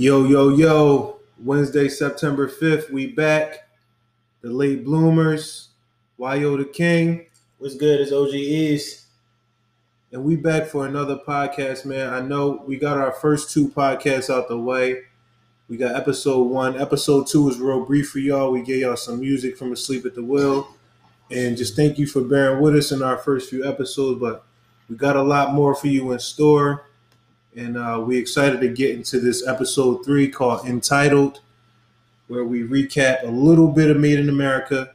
Yo, yo, yo, Wednesday, September 5th, we back. The late bloomers, YO the King. What's good? It's OG East. And we back for another podcast, man. I know we got our first two podcasts out the way. We got episode 1. Episode 2 is real brief for y'all. We gave y'all some music from Asleep at the Wheel. And just thank you for bearing with us in our first few episodes. But we got a lot more for you in store. And we're excited to get into this episode 3 called Entitled, where we recap a little bit of Made in America.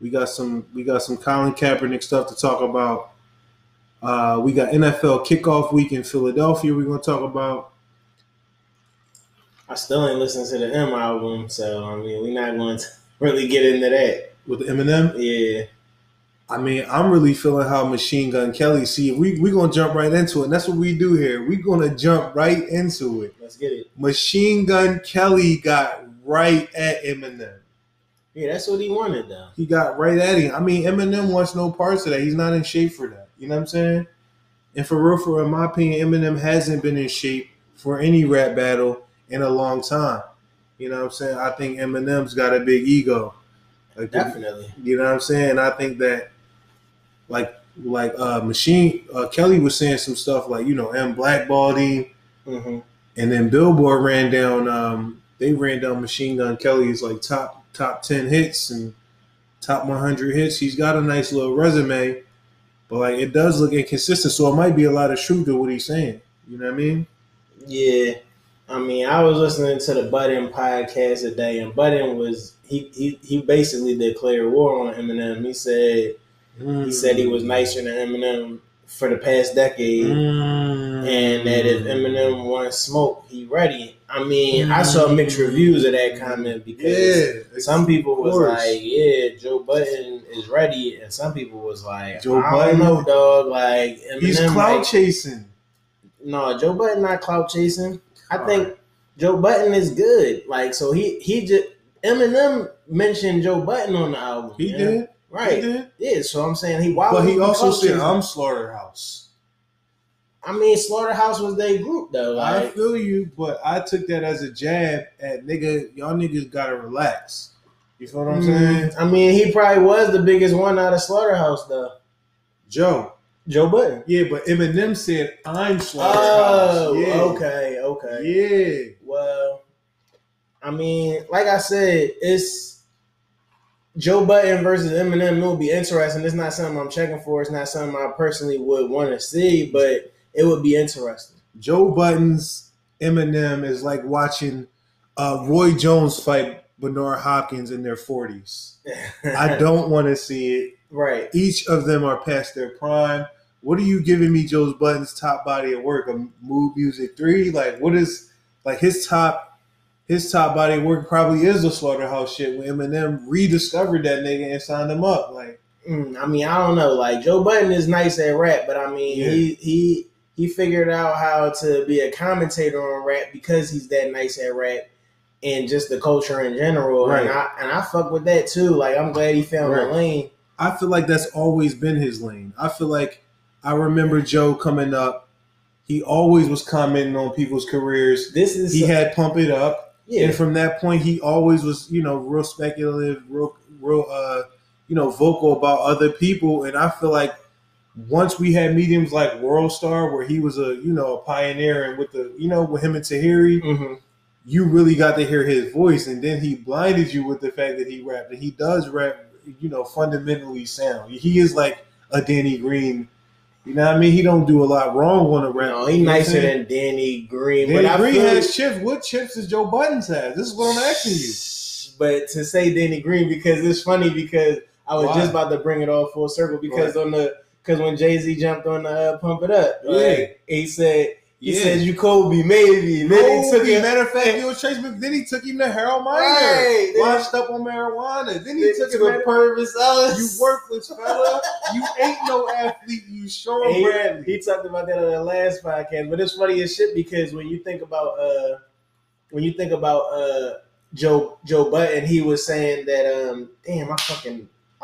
We got some Colin Kaepernick stuff to talk about. We got NFL kickoff week in Philadelphia we're going to talk about. I still ain't listened to the M album, so, I mean, we're not going to really get into that. With the Eminem? Yeah. I mean, I'm really feeling how Machine Gun Kelly, see, we're going to jump right into it. And that's what we do here. We're going to jump right into it. Let's get it. Machine Gun Kelly got right at Eminem. Yeah, that's what he wanted, though. He got right at him. I mean, Eminem wants no parts of that. He's not in shape for that. You know what I'm saying? And for real, in my opinion, Eminem hasn't been in shape for any rap battle in a long time. You know what I'm saying? I think Eminem's got a big ego. Like, definitely. You know what I'm saying? I think that Kelly was saying some stuff like, you know, M blackballed him, mm-hmm. And then Billboard ran down Machine Gun Kelly's like top 10 hits and top 100 hits. He's got a nice little resume, but like it does look inconsistent. So it might be a lot of truth to what he's saying. You know what I mean? Yeah, I mean, I was listening to the Budden podcast today, and Budden was he basically declared war on Eminem. He said. He said he was nicer than Eminem for the past decade, and that if Eminem wants smoke, he ready. I mean, I saw mixed reviews of that comment because some people was like, yeah, Joe Budden is ready, and some people was like, I don't know, dog. Like, Eminem, he's clout chasing. No, Joe Budden not clout chasing. I think Joe Budden is good. Like, so Eminem mentioned Joe Budden on the album. He did. Right. Yeah, so I'm saying he also said, I'm Slaughterhouse. I mean, Slaughterhouse was their group, though. Like, I feel you, but I took that as a jab at nigga. Y'all niggas got to relax. You feel what I'm saying? I mean, he probably was the biggest one out of Slaughterhouse, though. Joe Budden. Yeah, but Eminem said, I'm Slaughterhouse. Oh, yeah. Okay. Yeah. Well, I mean, like I said, it's... Joe Budden versus Eminem will be interesting. It's not something I'm checking for. It's not something I personally would want to see, but it would be interesting. Joe Budden's Eminem is like watching Roy Jones fight Bernard Hopkins in their 40s. I don't want to see it. Right. Each of them are past their prime. What are you giving me, Joe Budden's top body of work? A Mood Music 3? Like, what is like his top? His top body work probably is the Slaughterhouse shit when Eminem rediscovered that nigga and signed him up. Like, I mean, I don't know. Like, Joe Budden is nice at rap, but I mean, he figured out how to be a commentator on rap because he's that nice at rap and just the culture in general. Right. And I fuck with that too. Like, I'm glad he found a lane. I feel like that's always been his lane. I feel like I remember Joe coming up. He always was commenting on people's careers. He had Pump It Up. Yeah. And from that point, he always was, you know, real speculative, real, you know, vocal about other people. And I feel like once we had mediums like Worldstar, where he was a pioneer, and with the, you know, with him and Tahiri, mm-hmm. You really got to hear his voice. And then he blinded you with the fact that he rapped, and he does rap, you know, fundamentally sound. He is like a Danny Green. You know what I mean? He don't do a lot wrong on a rap. No, he's nicer than Danny Green. Danny Green has chips. What chips does Joe Budden's have? This is what I'm asking you. But to say Danny Green, because it's funny because I was just about to bring it all full circle because when Jay-Z jumped on the Pump It Up, like, he said you cold me, maybe. Matter of fact, he was Trace McDaniel. Then he took him to Harold Miner. Right. Washed up on marijuana. Then he took him to Purvis Ellis. You worthless fella. You ain't no athlete. You Sean Bradley. He talked about that on the last podcast. But it's funny as shit because when you think about Joe Budden, he was saying that I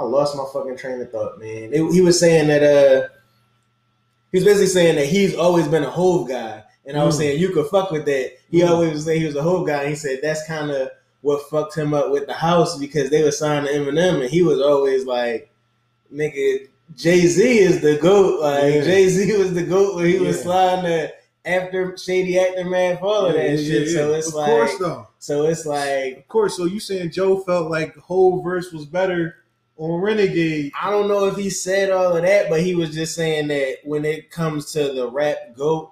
lost my fucking train of thought, man. He was basically saying that he's always been a Hove guy. And I was saying, you could fuck with that. He always said he was a whole guy. And he said that's kind of what fucked him up with the house because they were signed to Eminem. And he was always like, nigga, Jay-Z is the GOAT. Like, Jay-Z was the GOAT when he was sliding to after Shady Aftermath, all of that shit. So it's like, of course, though. So it's like, of course. So you saying Joe felt like the whole verse was better on Renegade? I don't know if he said all of that, but he was just saying that when it comes to the rap GOAT,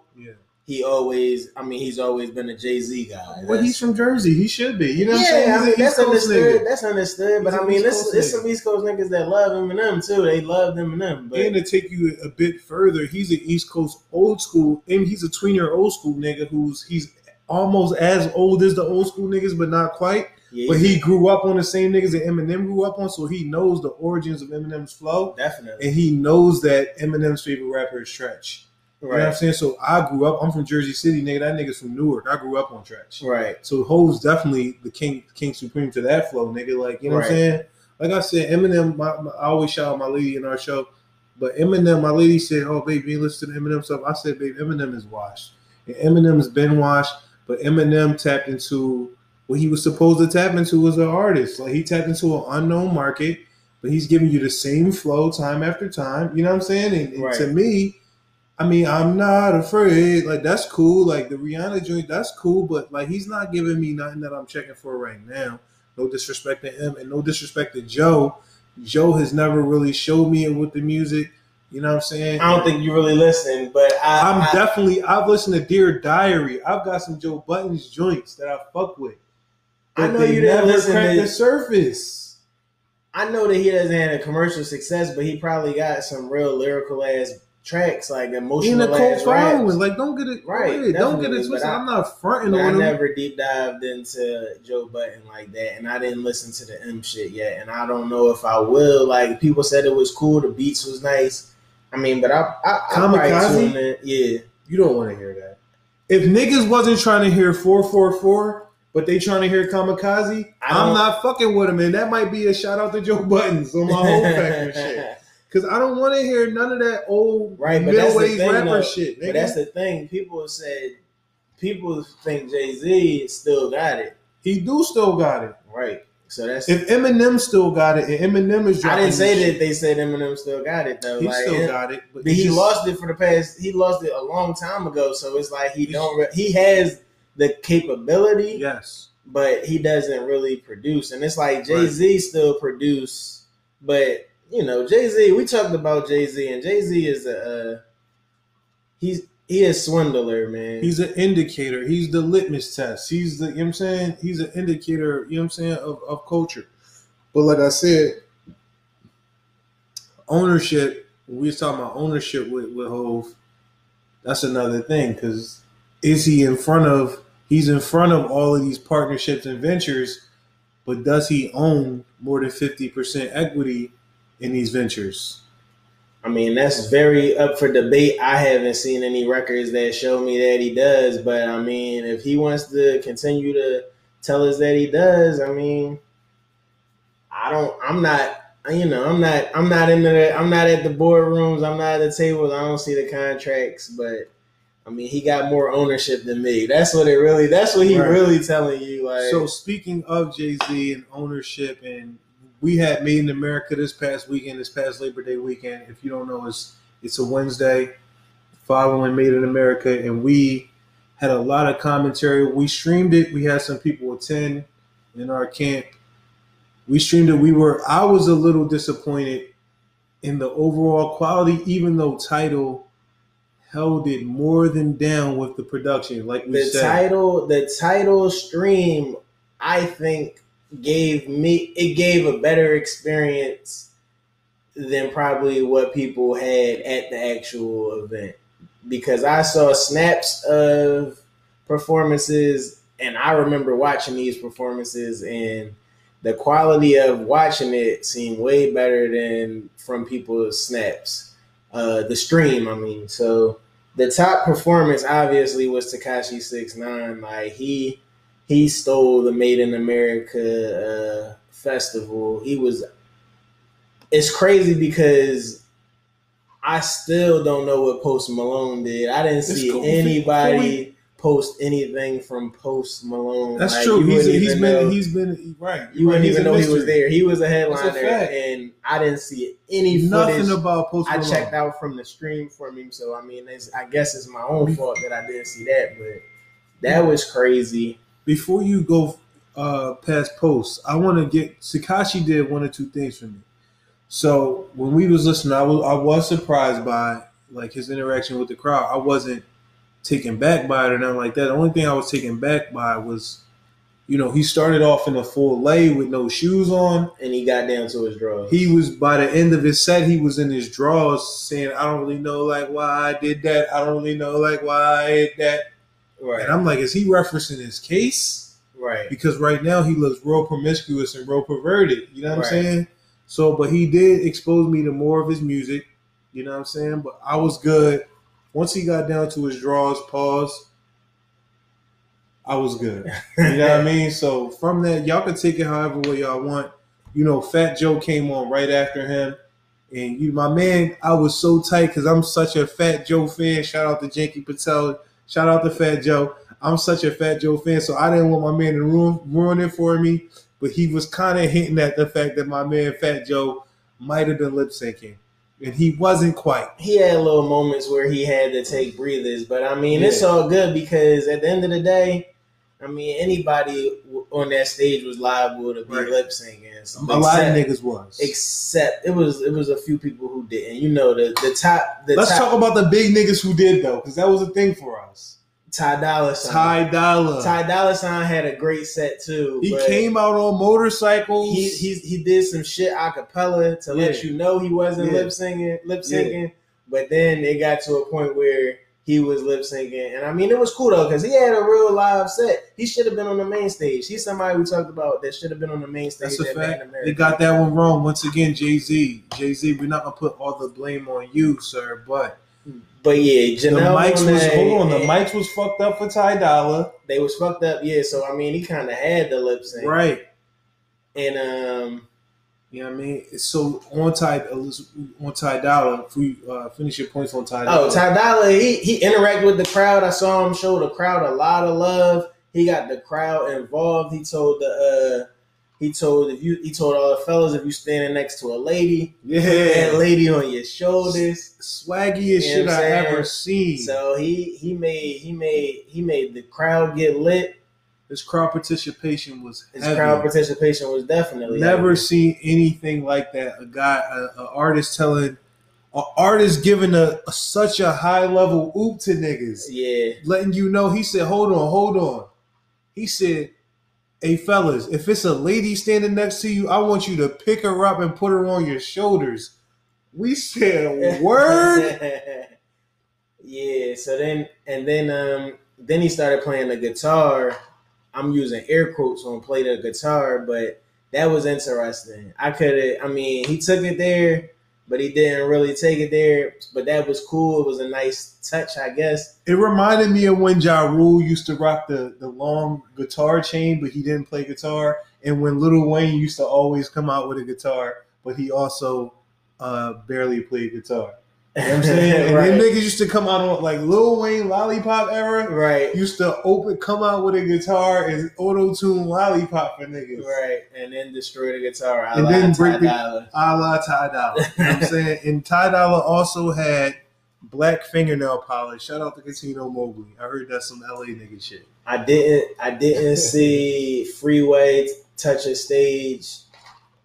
he always, I mean, he's always been a Jay-Z guy. Well, he's from Jersey. He should be. You know what I'm saying? I mean, that's understood. That's understood. But I mean, there's some East Coast niggas that love Eminem, too. They love Eminem. But... And to take you a bit further, he's an East Coast old school, and he's a tweener old school nigga who's, he's almost as old as the old school niggas, but not quite. Yeah, but he grew up on the same niggas that Eminem grew up on, so he knows the origins of Eminem's flow. Definitely. And he knows that Eminem's favorite rapper is Tretch. Right. You know what I'm saying? So I grew up, I'm from Jersey City, nigga. That nigga's from Newark. I grew up on Tretch. Right. So Ho's definitely the king supreme to that flow, nigga. Like, you know what I'm saying? Like I said, Eminem, I always shout out my lady in our show, but Eminem, my lady said, oh, baby, listen to Eminem stuff. I said, babe, Eminem is washed. And Eminem's been washed, but Eminem tapped into what he was supposed to tap into as an artist. Like, he tapped into an unknown market, but he's giving you the same flow time after time. You know what I'm saying? And to me, I mean, I'm not afraid. Like, that's cool. Like, the Rihanna joint, that's cool. But, like, he's not giving me nothing that I'm checking for right now. No disrespect to him and no disrespect to Joe. Joe has never really showed me it with the music. You know what I'm saying? I don't think you really listen, but I've listened to Dear Diary. I've got some Joe Budden's joints that I fuck with. I know you didn't listen to the surface. I know that he doesn't have a commercial success, but he probably got some real lyrical ass tracks, like emotional in the ass raps. Like, don't get it right. Don't get it twisted. I'm not fronting on him. I never deep dived into Joe Budden like that, and I didn't listen to the M shit yet, and I don't know if I will. Like, people said it was cool, the beats was nice. I mean, but I Kamikaze? You don't want to hear that. If niggas wasn't trying to hear 444. But they trying to hear Kamikaze, I'm not fucking with him. And that might be a shout out to Joe Buttons on my whole factor shit. Because I don't want to hear none of that old middle-aged rapper shit. Nigga. But that's the thing. People think Jay-Z still got it. He do still got it. Right. So that's if Eminem still got it, and Eminem is dropping. I didn't say that they said Eminem still got it though. He still got it. But he lost it for the past. He lost it a long time ago. So it's like he has the capability, but he doesn't really produce. And it's like Jay-Z still produce, but you know, Jay-Z, we talked about Jay-Z, and Jay-Z is a swindler, man. He's an indicator. He's the litmus test. He's the, you know what I'm saying? He's an indicator, you know what I'm saying, of culture. But like I said, ownership, we was talking about ownership with Hov. That's another thing, because he's in front of all of these partnerships and ventures, but does he own more than 50% equity in these ventures? I mean, that's very up for debate. I haven't seen any records that show me that he does, but I mean, if he wants to continue to tell us that he does, I mean, I'm not at the boardrooms. I'm not at the tables. I don't see the contracts, but I mean, he got more ownership than me. That's what he really telling you. Like, so speaking of Jay-Z and ownership, and we had Made in America this past Labor Day weekend. If you don't know, it's a Wednesday following Made in America, and we had a lot of commentary. We streamed it. We had some people attend in our camp. We streamed it. I was a little disappointed in the overall quality, even though Tidal held it more than down with the production, like we said. The title stream, I think, gave a better experience than probably what people had at the actual event, because I saw snaps of performances, and I remember watching these performances, and the quality of watching it seemed way better than from people's snaps. The stream, I mean. So the top performance obviously was Tekashi 6ix9ine. Like, he stole the Made in America festival. It's crazy because I still don't know what Post Malone did. I didn't see anybody post anything from Post Malone. That's like, true. He's been right. You wouldn't even know he was there. He was a headliner, and I didn't see any nothing about Post Malone. I checked out from the stream from him, so I mean, I guess it's my own fault that I didn't see that, but that was crazy. Before you go past Post, I want to get Tekashi did one or two things for me. So when we was listening, I was surprised by like his interaction with the crowd. I wasn't taken back by it or nothing like that. The only thing I was taken back by was, you know, he started off in a full lay with no shoes on. And he got down to his drawers. He was, by the end of his set, he was in his drawers saying, I don't really know like why I did that. I don't really know like why I did that. Right. And I'm like, is he referencing his case? Right. Because right now he looks real promiscuous and real perverted. You know what I'm saying? So, but he did expose me to more of his music. You know what I'm saying? But I was good. Once he got down to his draws, pause, I was good. You know what I mean? So from that, y'all can take it however way y'all want. You know, Fat Joe came on right after him. And you, my man, I was so tight because I'm such a Fat Joe fan. Shout out to Janky Patel. Shout out to Fat Joe. I'm such a Fat Joe fan, so I didn't want my man to ruin it for me. But he was kind of hinting at the fact that my man Fat Joe might have been lip syncing. And he wasn't quite. He had little moments where he had to take breathers. But, I mean, it's all good because at the end of the day, I mean, anybody on that stage was liable to be lip syncing. A lot of niggas was. Except it was a few people who didn't. You know, the top. Let's talk about the big niggas who did, though, because that was a thing for us. Ty Dolla $ign had a great set too. He came out on motorcycles. He did some shit a cappella to let you know he wasn't lip syncing. But then it got to a point where he was lip syncing, and I mean it was cool though because he had a real live set. He should have been on the main stage. He's somebody we talked about that should have been on the main stage. That's a fact. They got that one wrong once again. Jay-Z, we're not gonna put all the blame on you, sir, But yeah, the mics was fucked up for Ty Dolla. They was fucked up, yeah. So I mean, he kind of had the lip sync, right? And you know what I mean. So on Ty Dolla, if we finish your points on Ty Dolla. Oh, Ty Dolla, he interacted with the crowd. I saw him show the crowd a lot of love. He got the crowd involved. He told the. He told all the fellas, if you standing next to a lady, put that lady on your shoulders. Swaggiest shit I ever seen. So he made the crowd get lit. His crowd participation was definitely never seen anything like that. A guy, an artist giving a such a high level oop to niggas. Yeah, letting you know. He said, "Hold on." He said, hey, fellas, if it's a lady standing next to you, I want you to pick her up and put her on your shoulders. We said, word? Yeah, so then he started playing the guitar. I'm using air quotes on play the guitar, but that was interesting. He took it there, but he didn't really take it there. But that was cool. It was a nice touch, I guess. It reminded me of when Ja Rule used to rock the long guitar chain, but he didn't play guitar. And when Lil Wayne used to always come out with a guitar, but he also barely played guitar. You know what I'm saying? Right. And then niggas used to come out on, like, Lil Wayne Lollipop era. Right. Used to come out with a guitar and auto-tune Lollipop for niggas. Right. And then destroy the guitar. And then break the a la Ty Dolla. You know what I'm saying? And Ty Dolla also had black fingernail polish. Shout out to Casino Mobley. I heard that's some LA nigga shit. I didn't see Freeway touch a stage.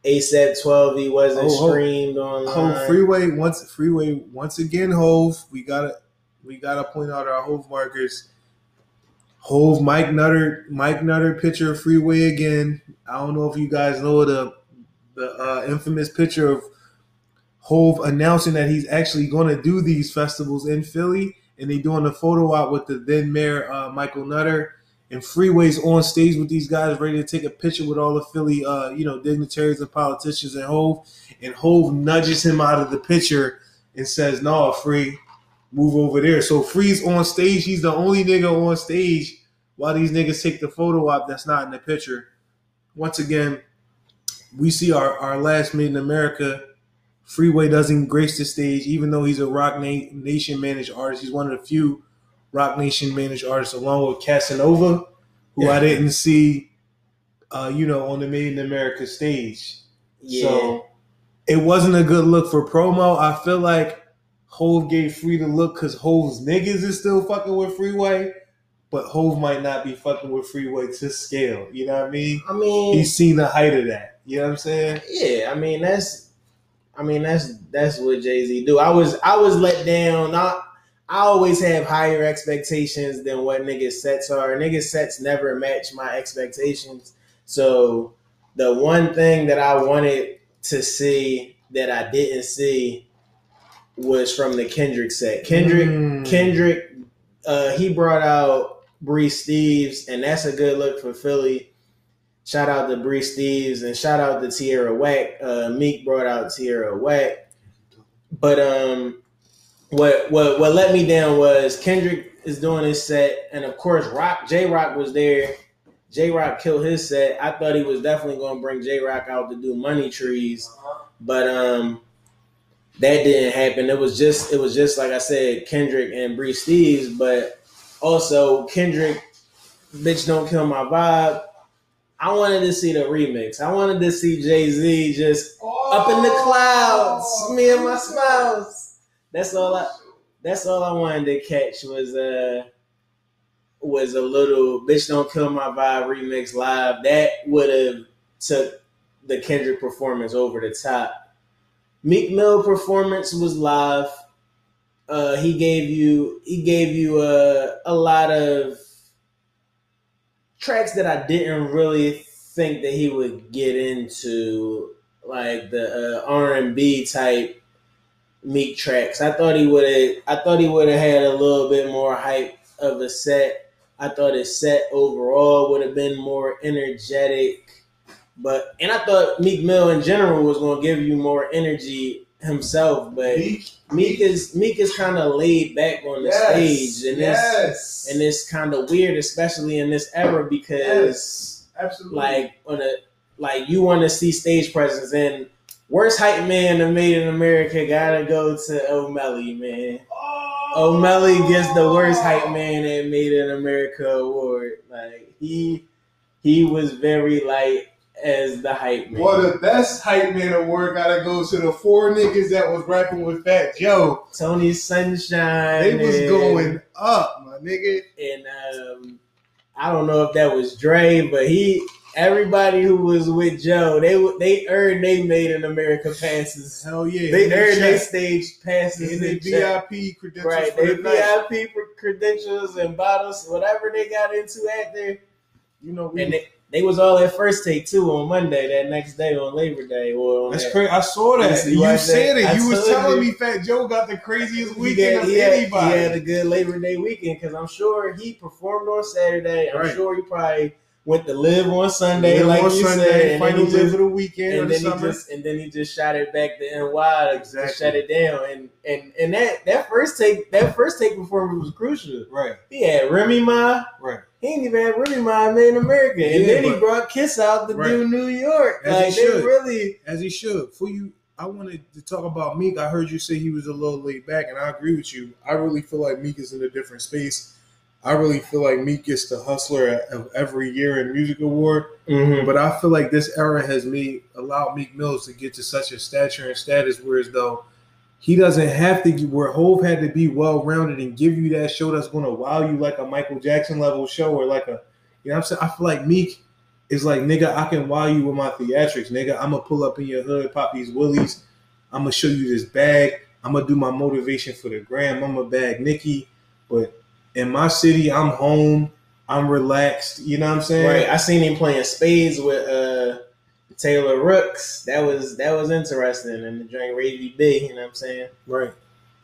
A$AP 12, he wasn't streamed online. Freeway once again, Hove. We gotta point out our Hove markers. Hove, Mike Nutter picture of Freeway again. I don't know if you guys know the infamous picture of Hove announcing that he's actually going to do these festivals in Philly, and they doing a photo op with the then mayor Michael Nutter. And Freeway's on stage with these guys, ready to take a picture with all the Philly, dignitaries and politicians. And Hove nudges him out of the picture and says, "No, Free, move over there." So Free's on stage. He's the only nigga on stage while these niggas take the photo op that's not in the picture. Once again, we see our last Made in America Freeway doesn't grace the stage, even though he's a Rock Nation managed artist. He's one of the few Rock Nation managed artists, along with Casanova, who I didn't see, on the Made in America stage. Yeah. So it wasn't a good look for promo. I feel like Hov gave Free the look because Hov's niggas is still fucking with Freeway, but Hov might not be fucking with Freeway to scale. You know what I mean? I mean, he's seen the height of that. You know what I'm saying? Yeah, I mean that's what Jay-Z do. I was let down. I always have higher expectations than what niggas' sets are. Niggas' sets never match my expectations. So the one thing that I wanted to see that I didn't see was from the Kendrick set. Kendrick, he brought out Bri Steves, and that's a good look for Philly. Shout out to Bri Steves and shout out to Tierra Whack. Meek brought out Tierra Whack. But what let me down was Kendrick is doing his set, and of course J-Rock was there. J-Rock killed his set. I thought he was definitely going to bring J-Rock out to do Money Trees, but that didn't happen. It was just like I said, Kendrick and Bri Steves, but also Kendrick, Bitch Don't Kill My Vibe. I wanted to see the remix. I wanted to see Jay-Z just up in the clouds, me and my smiles. That's all I wanted to catch was a little Bitch Don't Kill My Vibe remix live. That would have took the Kendrick performance over the top. Meek Mill performance was live. He gave you a lot of tracks that I didn't really think that he would get into, like the R&B type Meek tracks. I thought he would have had a little bit more hype of a set. I thought his set overall would have been more energetic, and I thought Meek Mill in general was going to give you more energy himself, but Meek is kind of laid back on the stage, and and it's kind of weird, especially in this era, because absolutely, like you want to see stage presence. And worst hype man that Made in America gotta go to O'Malley, man. Oh. O'Malley gets the worst hype man that Made in America award. Like he was very light as the hype man. Well, the best hype man award gotta go to the four niggas that was rapping with Fat Joe. Tony Sunshine. They was going up, my nigga. And I don't know if that was Dre, but everybody who was with Joe, they earned they Made in America passes. Hell yeah. They earned their stage passes. And they VIP credentials. Right, they VIP credentials and bottles, whatever they got into out there. You know, they was all at First Take too on Monday, that next day on Labor Day. That's crazy. I saw that. You said it. You was telling me Fat Joe got the craziest weekend of anybody. He had a good Labor Day weekend because I'm sure he performed on Saturday. I'm sure he probably went to live on Sunday, like you said. Finally live for the weekend or something. And then he just shot it back to NY to shut it down. And that first take performance was crucial. Right. He had Remy Ma. Right. He ain't even had Remy Ma Made in America. And then he brought Kiss out to do New York. As he should. I wanted to talk about Meek. I heard you say he was a little laid back, and I agree with you. I really feel like Meek is in a different space. I really feel like Meek is the hustler of every year in Music Award. Mm-hmm. But I feel like this era has allowed Meek Mills to get to such a stature and status, whereas though he doesn't have to, where Hov had to be well-rounded and give you that show that's going to wow you, like a Michael Jackson level show, or like a, you know what I'm saying? I feel like Meek is like, nigga, I can wow you with my theatrics, nigga. I'm going to pull up in your hood, pop these willies. I'm going to show you this bag. I'm going to do my motivation for the gram. I'm going to bag Nicki, but in my city, I'm home. I'm relaxed. You know what I'm saying? Right. I seen him playing spades with Taylor Rooks. That was interesting. And the joint Ravy B. You know what I'm saying? Right.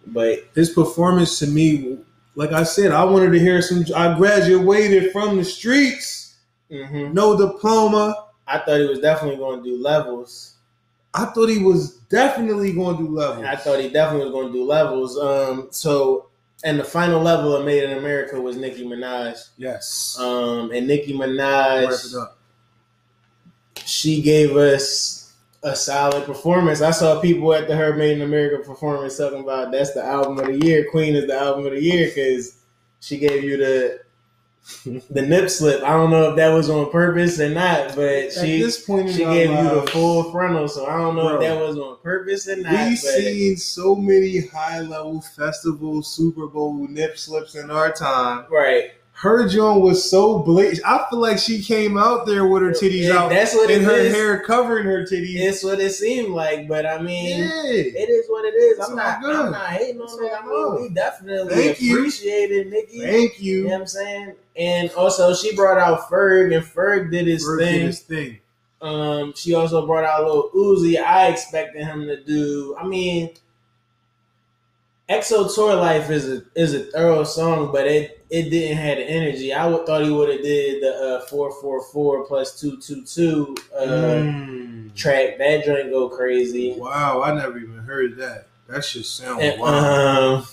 But his performance to me, like I said, I wanted to hear some. I graduated from the streets. Mm-hmm. No diploma. I thought he was definitely going to do levels. I thought he definitely was going to do levels. And the final level of Made in America was Nicki Minaj. Yes. And Nicki Minaj, she gave us a solid performance. I saw people at her Made in America performance talking about that's the album of the year. Queen is the album of the year because she gave you the nip slip. I don't know if that was on purpose or not, but she gave you the full frontal. So I don't know if that was on purpose or not. We've seen so many high level festivals, Super Bowl nip slips in our time. Right. Her joint was so blatant. I feel like she came out there with her titties out and her hair covering her titties. That's what it seemed like, but I mean, it is what it is. I'm not hating on it. I mean, we definitely appreciated Nicki. Thank you. You know what I'm saying? And also, she brought out Ferg, and Ferg did his thing. She also brought out Lil Uzi. I expected him to do, I mean, EXO Tour Life is a thorough song, but it didn't have the energy. I thought he would have did the 444 plus 222 track. That joint go crazy. Wow, I never even heard that. That shit sound wild.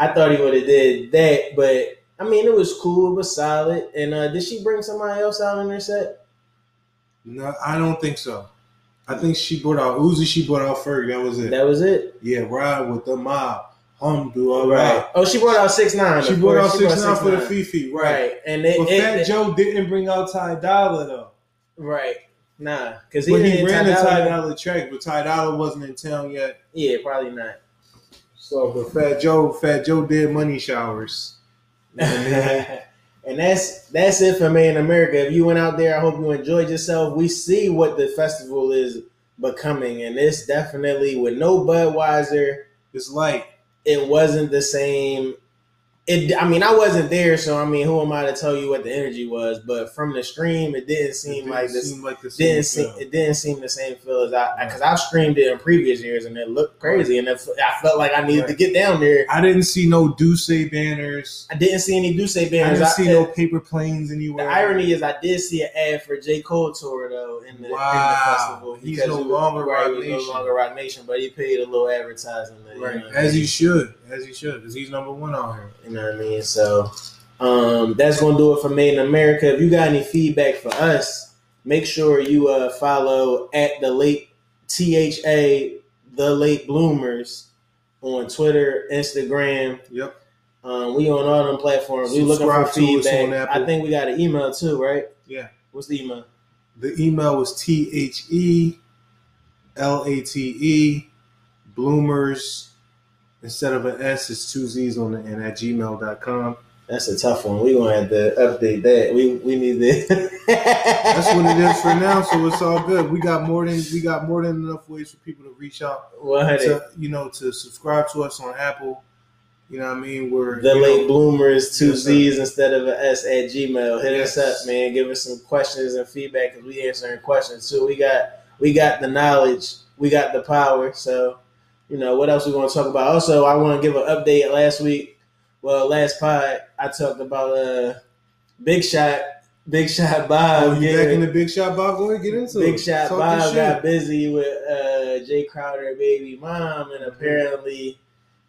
I thought he would have did that, but I mean, it was cool. It was solid. And did she bring somebody else out in her set? No, I don't think so. I think she brought out Uzi. She brought out Ferg. That was it. Yeah, ride with the mob. Right. Oh, she brought out 6ix9ine. She brought out 6ix9ine for the Fifi, right? And Fat Joe didn't bring out Ty Dolla though, right? Nah, because he ran the Ty Dolla track, but Ty Dolla wasn't in town yet. Yeah, probably not. So, but Fat Joe did money showers, and that's it for Made in America. If you went out there, I hope you enjoyed yourself. We see what the festival is becoming, and it's definitely with no Budweiser. It's like. It wasn't the same. I mean, I wasn't there, so I mean, who am I to tell you what the energy was? But from the stream, it didn't seem the same feel as because I've streamed it in previous years and it looked crazy, and I felt like I needed to get down there. I didn't see no Duce banners. I didn't see no paper planes anywhere. The irony is, I did see an ad for J. Cole tour though in the festival. He's no longer Rock Nation, but he paid a little advertising. Right, as he should, because he's number one out here. You know what I mean? So that's going to do it for Made in America. If you got any feedback for us, make sure you follow at The Late Bloomers on Twitter, Instagram. Yep. We on all them platforms. We looking for feedback. I think we got an email too, right? Yeah. What's the email? The email was THELATE Bloomers. Instead of an S, it's 2 Z's on the end at gmail.com. That's a tough one. We're going to have to update that. We need that. That's what it is for now, so it's all good. We got more than enough ways for people to reach out. To subscribe to us on Apple. You know what I mean? We're The Late Bloomers, 2 Z's instead of an S at Gmail. Hit us up, man. Give us some questions and feedback because we answering questions too. We got the knowledge. We got the power, so... You know, what else we want to talk about? Also, I want to give an update. Last pod, I talked about Big Shot Bob. Oh, you back in the Big Shot Bob? Go ahead, get into it. Big Shot Bob got busy with Jay Crowder, baby mom, and apparently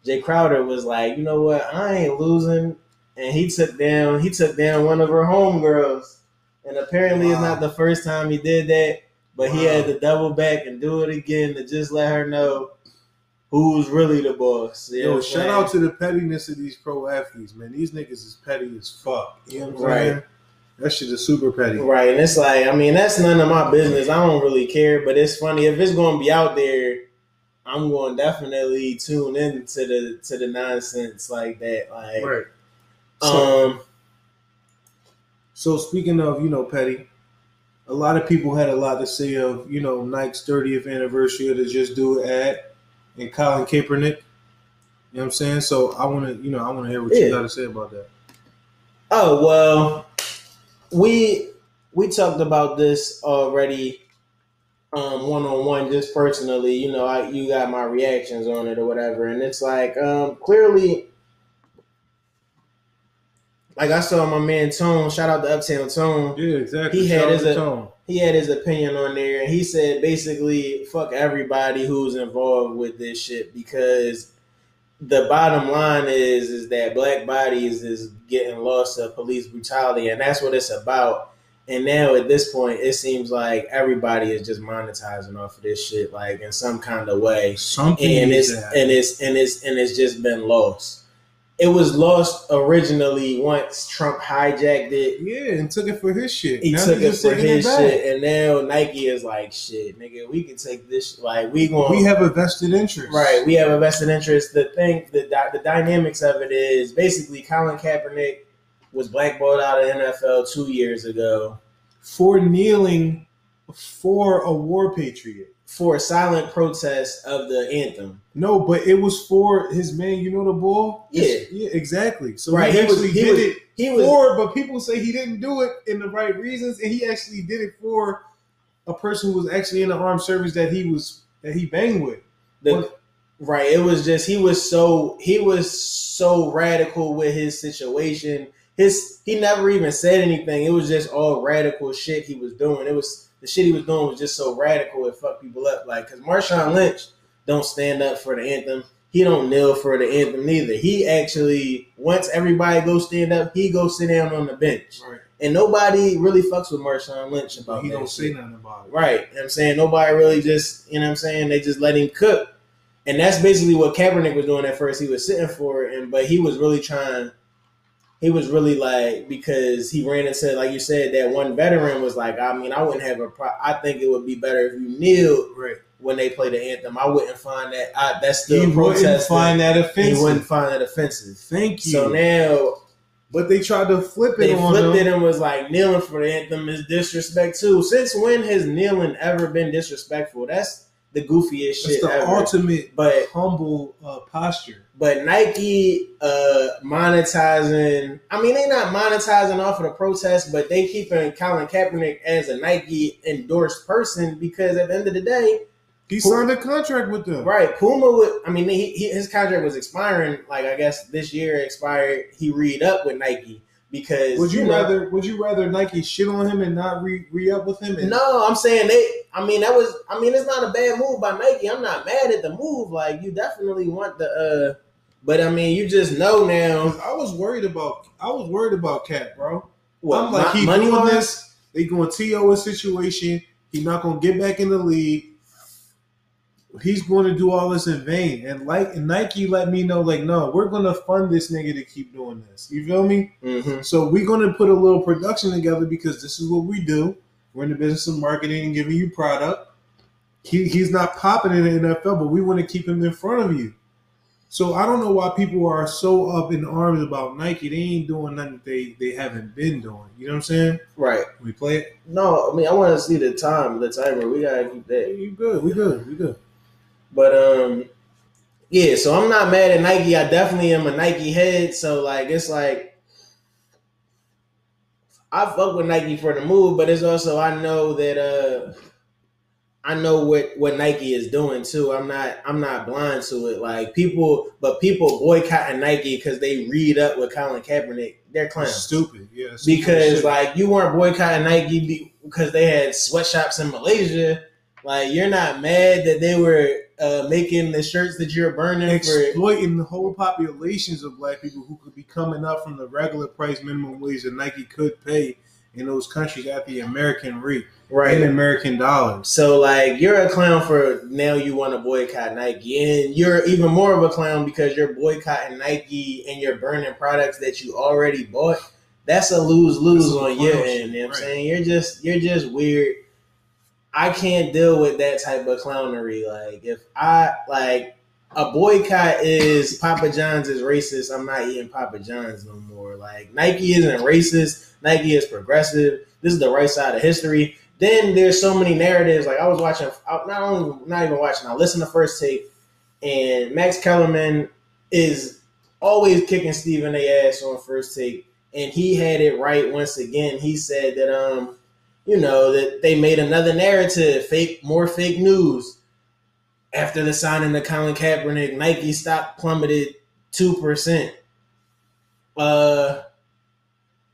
Jay Crowder was like, you know what, I ain't losing. And he took down one of her homegirls. And apparently it's not the first time he did that, but he had to double back and do it again to just let her know who's really the boss. Yo, shout out to the pettiness of these pro athletes, man. These niggas is petty as fuck. You know what I'm saying? That shit is super petty. Right, and it's like, I mean, that's none of my business. I don't really care, but it's funny. If it's going to be out there, I'm going to definitely tune in to the nonsense like that. Like, right. So speaking of, petty, a lot of people had a lot to say of, Nike's 30th anniversary to just do it at. And Colin Kaepernick, you know what I'm saying? So I want to hear what you got to say about that. Oh well, we talked about this already, one-on-one, just personally. You got my reactions on it or whatever, and it's like clearly, like I saw my man Tone. Shout out to Uptown Tone. Yeah, exactly. He had his opinion on there, and he said basically, fuck everybody who's involved with this shit, because the bottom line is that black bodies is getting lost to police brutality, and that's what it's about. And now at this point, it seems like everybody is just monetizing off of this shit, like in some kind of way. Something, and it's just been lost. It was lost originally once Trump hijacked it. Yeah, and took it for his shit. He now took it for his shit, and now Nike is like, shit, nigga, we can take this. Like, we have a vested interest, right? We have a vested interest. The thing, the dynamics of it is basically Colin Kaepernick was blackballed out of NFL 2 years ago for kneeling for a war patriot. For a silent protest of the anthem. No, but it was for his man, you know, the ball? Yeah. Yeah, exactly. So right. But people say he didn't do it in the right reasons, and he actually did it for a person who was actually in the armed service that he banged with. Right. It was just he was so radical with his situation. He never even said anything. It was just all radical shit he was doing. The shit he was doing was just so radical it fucked people up. Like, because Marshawn Lynch don't stand up for the anthem. He don't kneel for the anthem neither. He actually, once everybody goes stand up, he goes sit down on the bench. Right. And nobody really fucks with Marshawn Lynch about that. He don't say nothing about it. Right. You know what I'm saying? Nobody really just, you know what I'm saying? They just let him cook. And that's basically what Kaepernick was doing at first. He was sitting for it, but he was really trying. He was really like, because he ran and said, like you said, that one veteran was like, I mean, I wouldn't have I think it would be better if you kneeled when they play the anthem. I wouldn't find that. That's still protesting. He wouldn't find that offensive. Thank you. So now. But they tried to flip it. They flipped it and was like, kneeling for the anthem is disrespect too. Since when has kneeling ever been disrespectful? That's the goofiest shit ever. It's the ultimate but humble posture. But Nike monetizing. I mean, they not monetizing off of the protest, but they keeping Colin Kaepernick as a Nike endorsed person because at the end of the day, he signed a contract with them. Right, Puma would. I mean, his contract was expiring. Like, I guess this year expired. He read up with Nike. Because would you rather Nike shit on him and not re-up with him? No, I'm saying it's not a bad move by Nike. I'm not mad at the move. Like, you definitely want the but I mean, you just know now. I was worried about Cap, bro. What, I'm like, he doing this. They going to a situation. He's not gonna get back in the league. He's going to do all this in vain, and Nike let me know, like, no, we're going to fund this nigga to keep doing this. You feel me? Mm-hmm. So we're going to put a little production together because this is what we do. We're in the business of marketing and giving you product. He's not popping in the NFL, but we want to keep him in front of you. So I don't know why people are so up in arms about Nike. They ain't doing nothing they haven't been doing. You know what I'm saying? Right. We play it. No, I mean, I want to see the timer. We gotta keep that. You good? We good. But, yeah, so I'm not mad at Nike. I definitely am a Nike head. So, like, it's like I fuck with Nike for the move, but it's also I know that I know what Nike is doing, too. I'm not blind to it. Like, people boycotting Nike because they read up with Colin Kaepernick. They're clowns. Stupid, yeah. Stupid because, shit. Like, you weren't boycotting Nike because they had sweatshops in Malaysia. Like, you're not mad that they were making the shirts that you're burning exploiting the whole populations of black people who could be coming up from the regular price minimum wage that Nike could pay in those countries at the American rate, right? In American dollars. So, like, you're a clown for now you want to boycott Nike. And you're even more of a clown because you're boycotting Nike and you're burning products that you already bought. That's a lose-lose on your end, you know what I'm saying? You're just weird. I can't deal with that type of clownery. Like, if I like a boycott is Papa John's is racist, I'm not eating Papa John's no more. Like, Nike isn't racist. Nike is progressive. This is the right side of history. Then there's so many narratives. Like, I was watching, I listen to First Take, and Max Kellerman is always kicking Stephen A. ass on First Take, and he had it right once again. He said that you know, that they made another narrative, more fake news. After the signing of Colin Kaepernick, Nike stock plummeted 2%.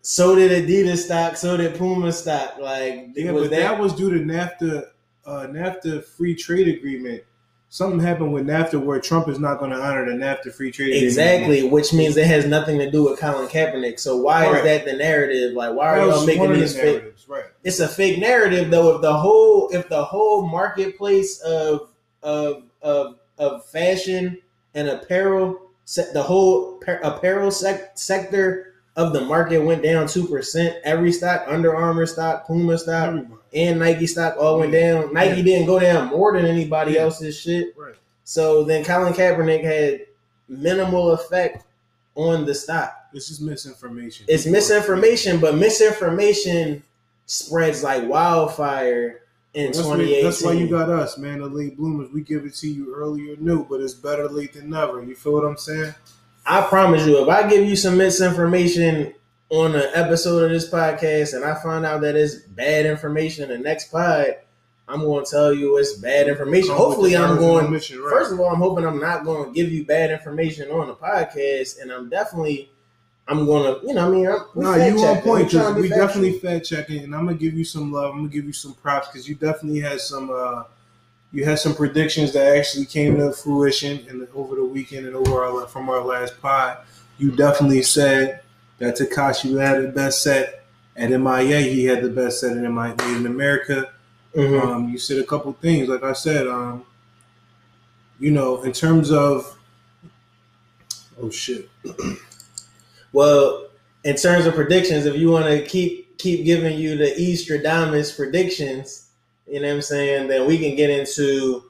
So did Adidas stock, so did Puma stock. Like, yeah, but that was due to NAFTA free trade agreement something happened with NAFTA where Trump is not going to honor the NAFTA free trade agreement. Exactly, which means it has nothing to do with Colin Kaepernick. So why is that the narrative? Like, why are y'all making these fake? Right. It's a fake narrative, though. If the whole marketplace of fashion and apparel, the whole apparel sector of the market went down 2%. Every stock, Under Armour stock, Puma stock, and Nike stock all went down. Nike didn't go down more than anybody else's shit. Right. So then Colin Kaepernick had minimal effect on the stock. This is misinformation. It's misinformation, but misinformation spreads like wildfire in 2018. That's why you got us, man, the late bloomers. We give it to you earlier, new, but it's better late than never. You feel what I'm saying? I promise you, if I give you some misinformation on an episode of this podcast and I find out that it's bad information in the next pod, I'm going to tell you it's bad information. Hopefully I'm going – first of all, I'm hoping I'm not going to give you bad information on the podcast, and I'm going to – you know what I mean? You on point. We definitely fact-checking, and I'm going to give you some love. I'm going to give you some props because you definitely had some you had some predictions that actually came to fruition and over the weekend and from our last pod. You definitely said that Tekashi had the best set at MIA. He had the best set at MIA Made in America. Mm-hmm. You said a couple things. Like I said, you know, in terms of – oh, shit. Well, in terms of predictions, if you want to keep giving you the Estradamus predictions – you know what I'm saying? Then we can get into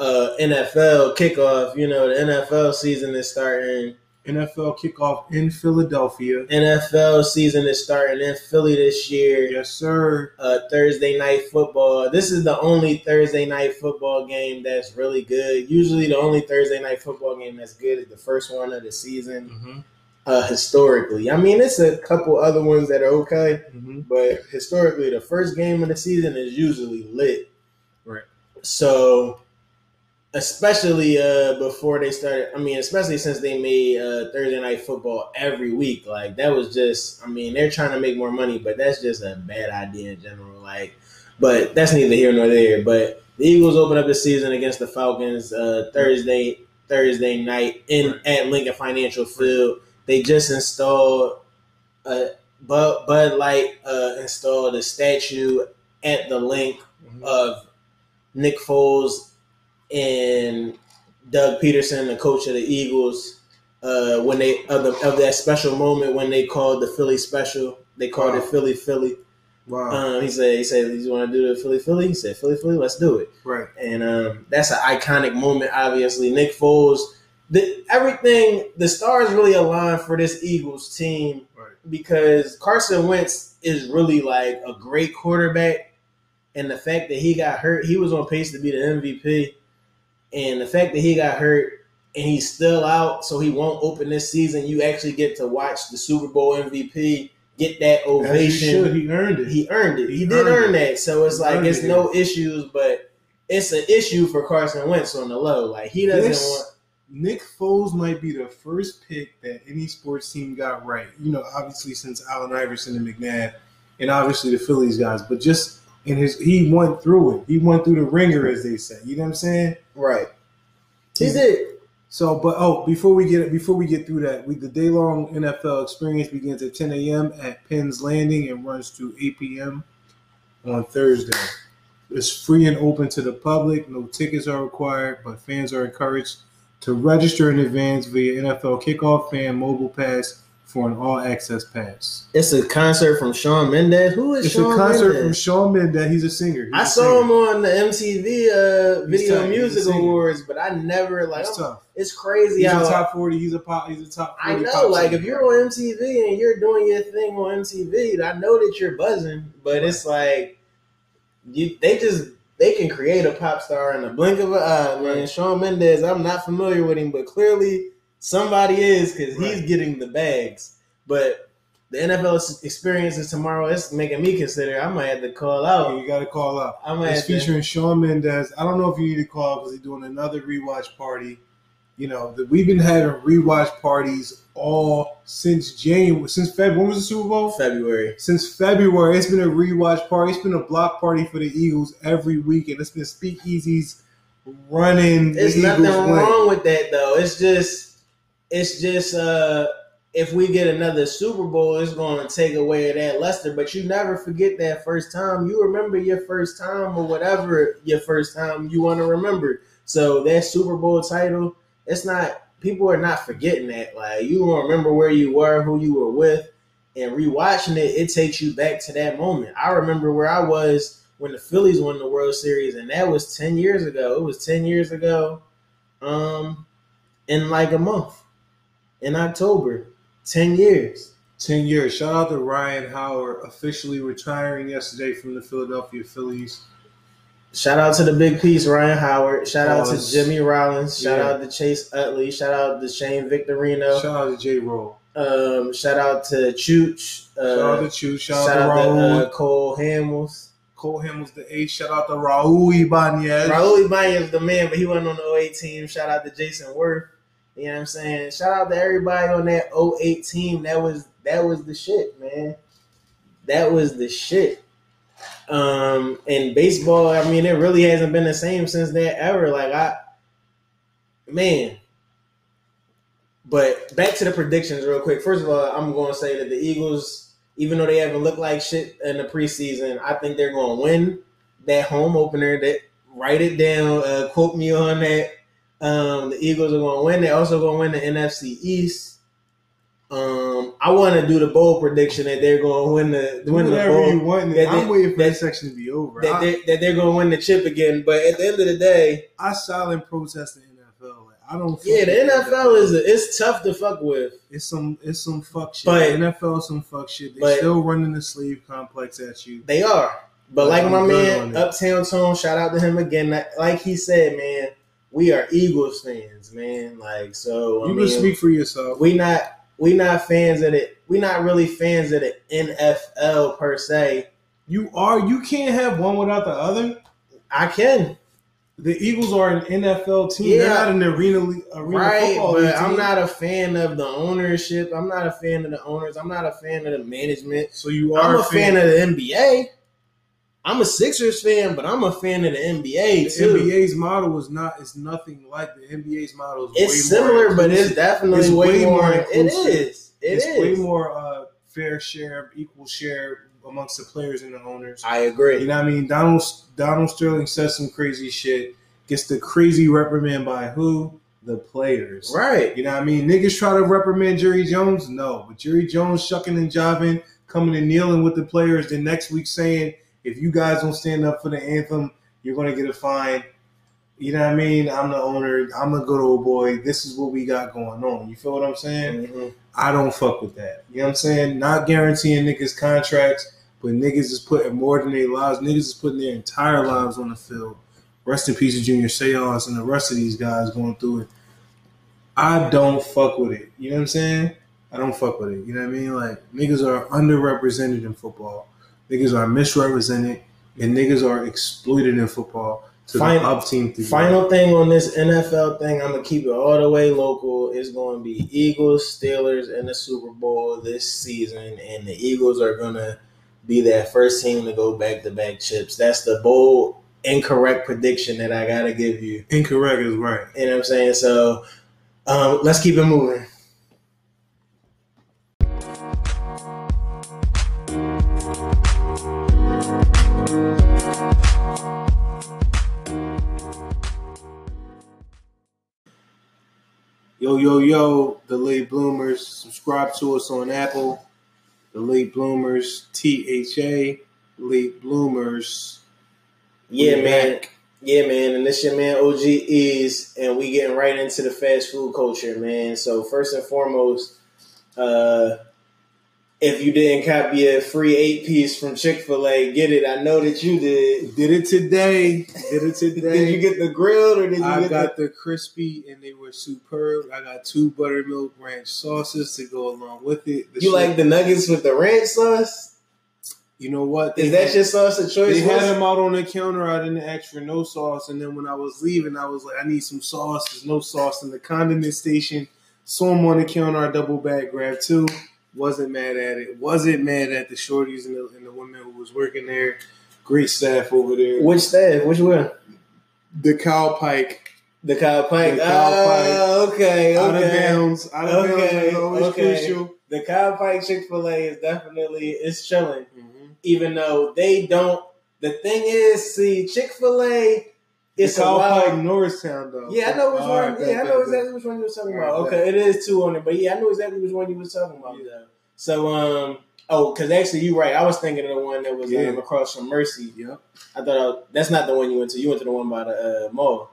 NFL kickoff. You know, the NFL season is starting. NFL kickoff in Philadelphia. NFL season is starting in Philly this year. Yes, sir. Thursday night football. This is the only Thursday night football game that's really good. Usually the only Thursday night football game that's good is the first one of the season. Mm-hmm. Historically, I mean, it's a couple other ones that are okay, but historically, the first game of the season is usually lit. Right. So, especially before they started, I mean, especially since they made Thursday Night Football every week, like that was just, I mean, they're trying to make more money, but that's just a bad idea in general. Like, but that's neither here nor there. But the Eagles open up the season against the Falcons Thursday night at Lincoln Financial Field. They just installed Bud Light installed a statue at the link of Nick Foles and Doug Peterson, the coach of the Eagles, when they of that special moment when they called the Philly special. They called it Philly Philly. Wow. He said, "You want to do the Philly Philly?" He said, "Philly Philly, let's do it." Right. And that's an iconic moment. Obviously, Nick Foles. The stars really align for this Eagles team because Carson Wentz is really like a great quarterback, and the fact that he got hurt, he was on pace to be the MVP, and the fact that he got hurt and he's still out, so he won't open this season. You actually get to watch the Super Bowl MVP get that ovation. He earned it. He did earn that. So it's like it's no issues, but it's an issue for Carson Wentz on the low. Like he doesn't want. Nick Foles might be the first pick that any sports team got right. You know, obviously since Allen Iverson and McNabb, and obviously the Phillies guys, but just in he went through it. He went through the ringer, as they say. You know what I'm saying? Right. He did. So, but before we get through that, the day-long NFL experience begins at 10 a.m. at Penn's Landing and runs to 8 p.m. on Thursday. It's free and open to the public. No tickets are required, but fans are encouraged to register in advance via NFL Kickoff Fan Mobile Pass for an all-access pass. It's a concert from Shawn Mendes. Who is Shawn Mendes? It's a concert from Shawn Mendes. He's a singer. I saw him on the MTV Video Music Awards, but I never like. It's tough. It's crazy. He's a top 40. He's a top 40. I know. Like if you're on MTV and you're doing your thing on MTV, I know that you're buzzing, but it's like they can create a pop star in the blink of an eye, man. Shawn Mendes, I'm not familiar with him, but clearly somebody is because he's getting the bags. But the NFL experience is tomorrow. It's making me consider I might have to call out. Yeah, you got to call out. It's featuring Shawn Mendes. I don't know if you need to call out because he's doing another rewatch party. You know, we've been having rewatch parties all since January. Since February. When was the Super Bowl? February. Since February, it's been a rewatch party. It's been a block party for the Eagles every week, and it's been speakeasies running. There's nothing wrong with that though. It's just if we get another Super Bowl, it's going to take away that luster. But you never forget that first time. You remember your first time or whatever your first time you want to remember. So that Super Bowl title, it's not. People are not forgetting that. Like, you don't remember where you were, who you were with, and rewatching it, it takes you back to that moment. I remember where I was when the Phillies won the World Series, and that was 10 years ago. It was 10 years ago in like a month, in October. 10 years. Shout out to Ryan Howard, officially retiring yesterday from the Philadelphia Phillies. Shout out to the big piece, Ryan Howard. Shout out to Jimmy Rollins. Shout out to Chase Utley. Shout out to Shane Victorino. Shout out to J-Roll. Shout out to Chooch. Shout out to Cole Hamels. The ace. Shout out to Raul Ibanez. Raul Ibanez, the man, but he wasn't on the 08 team. Shout out to Jason Worth. You know what I'm saying? Shout out to everybody on that 08 team. That was the shit, man. That was the shit. And baseball, I mean, it really hasn't been the same since that ever. But back to the predictions real quick. First of all, I'm going to say that the Eagles, even though they haven't looked like shit in the preseason, I think they're going to win that home opener. That, write it down. Quote me on that. The Eagles are going to win. They're also going to win the NFC East. I want to do the bowl prediction that they're going to win the bowl. I'm waiting for that section to be over. That they're going to win the chip again. But at the end of the day, I silent protest the NFL. I don't. Yeah, the NFL it's tough to fuck with. It's some fuck shit. But the NFL is some fuck shit. They're still running the sleeve complex at you. They are. But like my man Uptown Tone, shout out to him again. Like he said, man. We are Eagles fans, man. Like, so you can speak for yourself. We not fans of it. We not really fans of the NFL per se. You are. You can't have one without the other. I can. The Eagles are an NFL team. Yeah. They're not an arena right, football but team. I'm not a fan of the ownership. I'm not a fan of the owners. I'm not a fan of the management. So you are. I'm a fan of the NBA. I'm a Sixers fan, but I'm a fan of the NBA too. The NBA's model is nothing like the NBA's model. It's similar, but it's definitely way more inclusive. It's way more fair share, equal share amongst the players and the owners. I agree. You know what I mean? Donald Sterling says some crazy shit, gets the crazy reprimand by who? The players. Right. You know what I mean? Niggas try to reprimand Jerry Jones? No. But Jerry Jones shucking and jiving, coming and kneeling with the players the next week saying, if you guys don't stand up for the anthem, you're going to get a fine. You know what I mean? I'm the owner. I'm the good old boy. This is what we got going on. You feel what I'm saying? Mm-hmm. I don't fuck with that. You know what I'm saying? Not guaranteeing niggas contracts, but niggas is putting more than their lives. Niggas is putting their entire lives on the field. Rest in peace to Junior Seau and the rest of these guys going through it. I don't fuck with it. You know what I'm saying? I don't fuck with it. You know what I mean? Like, niggas are underrepresented in football. Niggas are misrepresented, and niggas are exploited in football to the up team. Final thing on this NFL thing, I'm going to keep it all the way local. It's going to be Eagles, Steelers, and the Super Bowl this season, and the Eagles are going to be that first team to go back-to-back chips. That's the bold, incorrect prediction that I got to give you. Incorrect is right. You know what I'm saying? So let's keep it moving. Yo, the late bloomers, subscribe to us on Apple. The late bloomers, THA, late bloomers. Yeah, man. Back. Yeah, man. And this your man, OG Ease, and we getting right into the fast food culture, man. So first and foremost, if you didn't copy a free 8-piece from Chick-fil-A, get it. I know that you did. Did it today. Did you get the grilled or did you get the crispy, and they were superb. I got 2 buttermilk ranch sauces to go along with it. You like the nuggets with the ranch sauce? You know what? Is that your sauce of choice? They had them out on the counter. I didn't ask for no sauce. And then when I was leaving, I was like, I need some sauce. There's no sauce in the condiment station. Saw them on the counter. I double back, grabbed 2. Wasn't mad at it. Wasn't mad at the shorties and the women who was working there. Great staff over there. Which staff? Which one? the Kyle Pike. The Kyle Pike. Okay. Out of bounds is always crucial. The Kyle Pike Chick-fil-A is definitely, it's chilling. Mm-hmm. Even though they don't, the thing is, see, Chick-fil-A, it's Kyle Pike Norristown, though. Yeah, I know which one. Right, I know exactly which one you were talking about. Right, okay, it is two on it, but yeah, I know exactly which one you were talking about, though. So, because actually, you're right. I was thinking of the one that was across from Mercy. Yeah. I thought that's not the one you went to. You went to the one by the mall.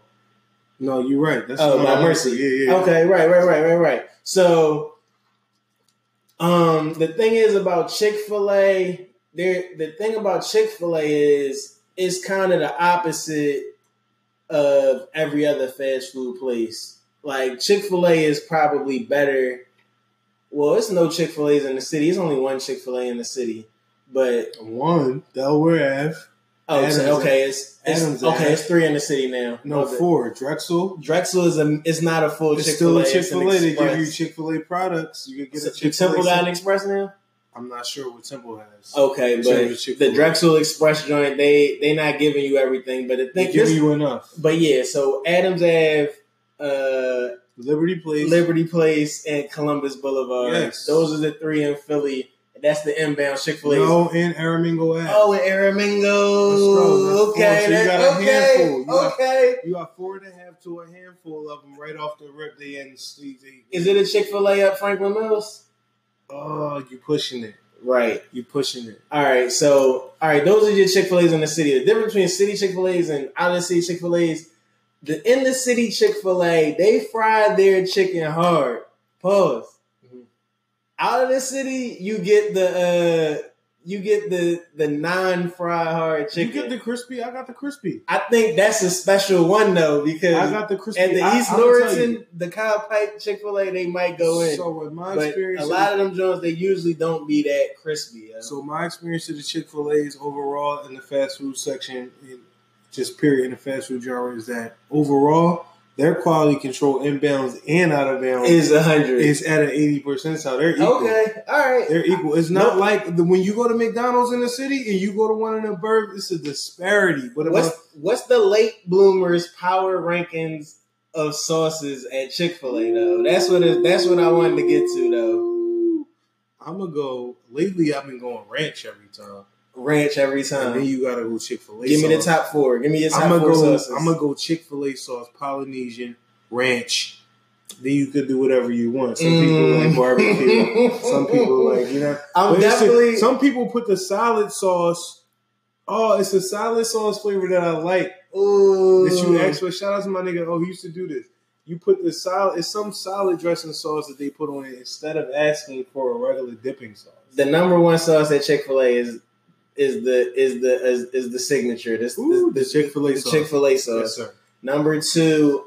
No, you're right. That's by Mercy. Yeah. Okay, right. So, the thing is about Chick-fil-A, is it's kind of the opposite of every other fast food place. Like, Chick-fil-A is probably better. Well, it's no Chick-fil-A's in the city. There's only one Chick-fil-A in the city, but one Delaware Ave. Oh, it's three in the city now. No, four. Drexel is not a full Chick-fil-A. It's still a Chick-fil-A. They give you Chick-fil-A products. You can get a Chick-fil-A. The Temple got an Express now? I'm not sure what Temple has. Okay, but the Drexel Express joint, they not giving you everything, but they give you enough. But yeah, so Adams Ave, Liberty Place, and Columbus Boulevard. Yes. Those are the three in Philly. That's the inbound Chick-fil-A. No, in Aramingo Ave. Oh, in Aramingo. Okay. So you got four and a half to a handful of them right off the rip. They in the street. Is it a Chick-fil-A up Franklin Mills? Oh, you pushing it. Right. You pushing it. All right. Those are your Chick-fil-A's in the city. The difference between city Chick-fil-A's and out-of-city Chick-fil-A's, the in-the-city Chick-fil-A, they fry their chicken hard. Pause. Out of the city, you get the non-fried hard chicken. You get the crispy. I got the crispy. I think that's a special one though because I got the crispy. At the East Norristown, the Kyle Pike Chick-fil-A, they might go in. So with my experience, a lot of them joints they usually don't be that crispy. Yo. So my experience of the Chick-fil-A's overall in the fast food section, in the fast food genre, is that overall, their quality control inbounds and out of bounds is 100. It's at an 80 percentile. They're equal. Okay, all right. They're equal. It's not like when you go to McDonald's in the city and you go to one in a burger. It's a disparity. What's the late bloomers power rankings of sauces at Chick-fil-A though? That's what I wanted to get to though. I'm gonna go. Lately, I've been going ranch every time. And then you gotta go Chick-fil-A sauce. Give me the top four. Give me your top four sauces. I'm gonna go Chick-fil-A sauce, Polynesian, ranch. Then you could do whatever you want. Some people like barbecue. Some people like, some people put the salad sauce. Oh, it's a salad sauce flavor that I like. Ooh. That you asked for. Shout out to my nigga. Oh, he used to do this. You put the salad, it's some salad dressing sauce that they put on it instead of asking for a regular dipping sauce. The number one sauce at Chick-fil-A is the signature. This Chick-fil-A sauce. Chick-fil-A sauce. Yes, sir. Number two.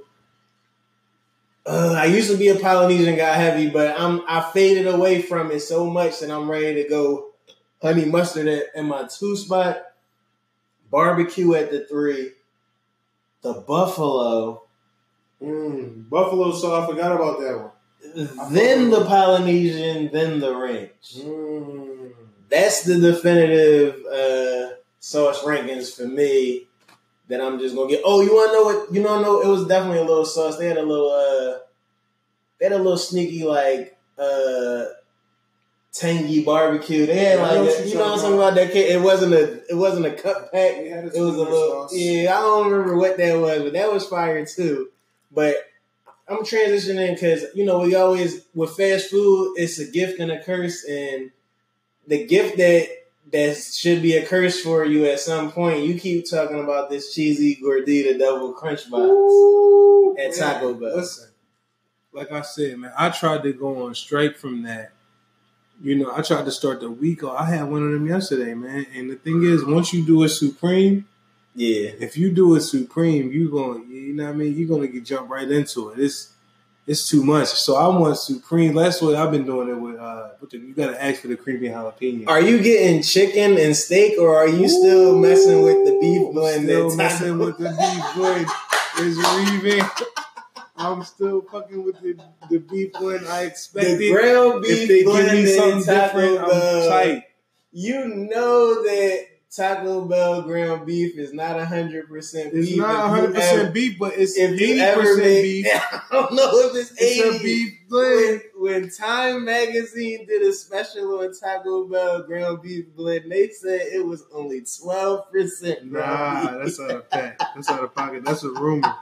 I used to be a Polynesian guy heavy, but I faded away from it so much that I'm ready to go honey mustard in my 2 spot. Barbecue at the 3. The buffalo. Buffalo sauce. I forgot about that one. Then the Polynesian. Then the ranch. That's the definitive sauce rankings for me that I'm just gonna get. Oh, you wanna know what? You know, it was definitely a little sauce. They had a little, sneaky like tangy barbecue. They had what I'm talking about. That cake. It wasn't a cup pack. It was a little sauce. Yeah. I don't remember what that was, but that was fire too. But I'm transitioning because we always with fast food, it's a gift and a curse and. The gift that should be a curse for you at some point. You keep talking about this cheesy gordita double crunch box at Taco Bell. Listen, like I said, man, I tried to go on strike from that. I tried to start the week off. I had one of them yesterday, man. And the thing is, once you do it supreme, if you do it supreme, you're gonna get jumped right into it. It's too much. So I want supreme. That's what I've been doing it with. You got to ask for the creamy jalapeno. Are you getting chicken and steak, or are you still messing with the beef blend? It's revamped. I'm still fucking with the beef blend I expected. The grilled beef blend. If they give me something different, I'm tight. You know that Taco Bell ground beef is not 100% beef. It's not 100% beef, but it's 80% beef. I don't know if it's 80%. A beef blend. When Time Magazine did a special on Taco Bell ground beef blend, they said it was only 12%. Nah, that's not a fact. That's out of pocket. That's a rumor.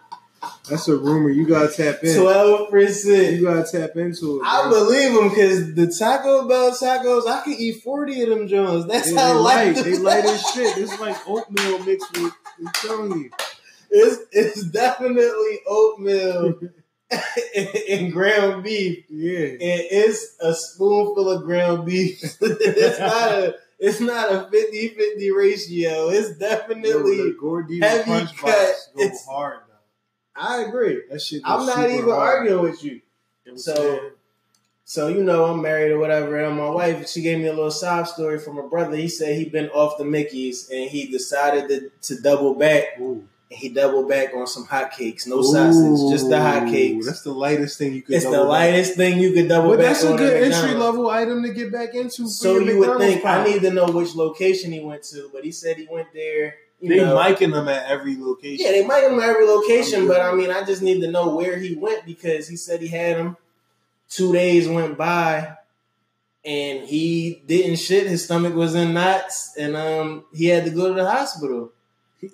That's a rumor. You gotta tap in. 12%. You gotta tap into it. Bro. I believe them because the Taco Bell tacos, I can eat 40 of them Jones. That's how light. They light as shit. It's like oatmeal mixed with. I'm telling you, it's definitely oatmeal and ground beef. Yeah, and it's a spoonful of ground beef. It's not a 50-50 ratio. It's definitely the Gordita heavy punch cut. Box go it's hard. I agree. That shit I'm not even arguing with you. So you know, I'm married or whatever, and my wife, she gave me a little sob story from her brother. He said he'd been off the Mickey's, and he decided to double back. Ooh. And he doubled back on some hotcakes. No sausage, just the hotcakes. That's the lightest thing you could double back. It's the lightest thing you could double back on. But that's a good entry-level item to get back into. So you would think, I need to know which location he went to, but he said he went there. They miking them at every location. Yeah, they miking them at every location, but I mean, I just need to know where he went because he said he had them. 2 days went by, and he didn't shit. His stomach was in knots, and he had to go to the hospital.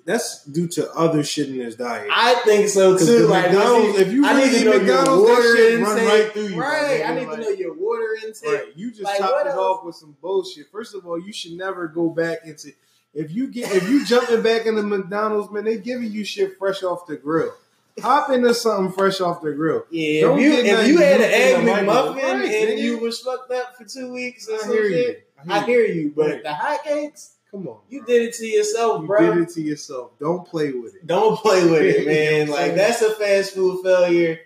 That's due to other shit in his diet. I think so too. Like McDonald's, if you really eat McDonald's, that shit run right through you. Right, I need to know your water intake. Right. You just topped it off with some bullshit. First of all, you should never go back into. If you jumping back into McDonald's, man, they giving you shit fresh off the grill. Hop into something fresh off the grill. Yeah, don't if you had an egg McMuffin and you was fucked up for 2 weeks or something, I hear you. But the hotcakes, come on, you did it to yourself, bro. You did it to yourself. Don't play with it. Don't play with it, man. Like that's a fast food failure,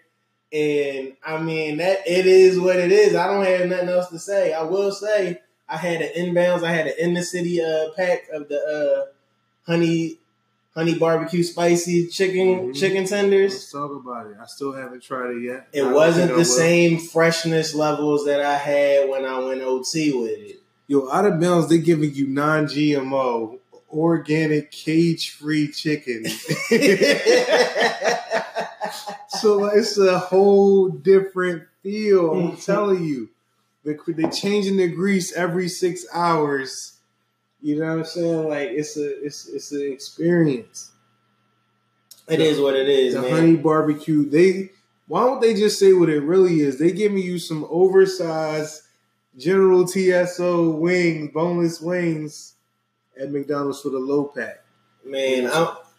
and I mean that it is what it is. I don't have nothing else to say. I will say. I had an inbounds. I had an in the city pack of the honey barbecue spicy chicken tenders. Let's talk about it. I still haven't tried it yet. It wasn't the same freshness levels that I had when I went OT with it. Yo, Out of Bounds, they're giving you non-GMO, organic, cage-free chicken. So it's a whole different feel. I'm telling you. They're changing the grease every 6 hours. You know what I'm saying? Like it's an experience. It is what it is. The man. Honey barbecue. Why don't they just say what it really is? They giving you some oversized General TSO wings, boneless wings at McDonald's for the low pack. Man,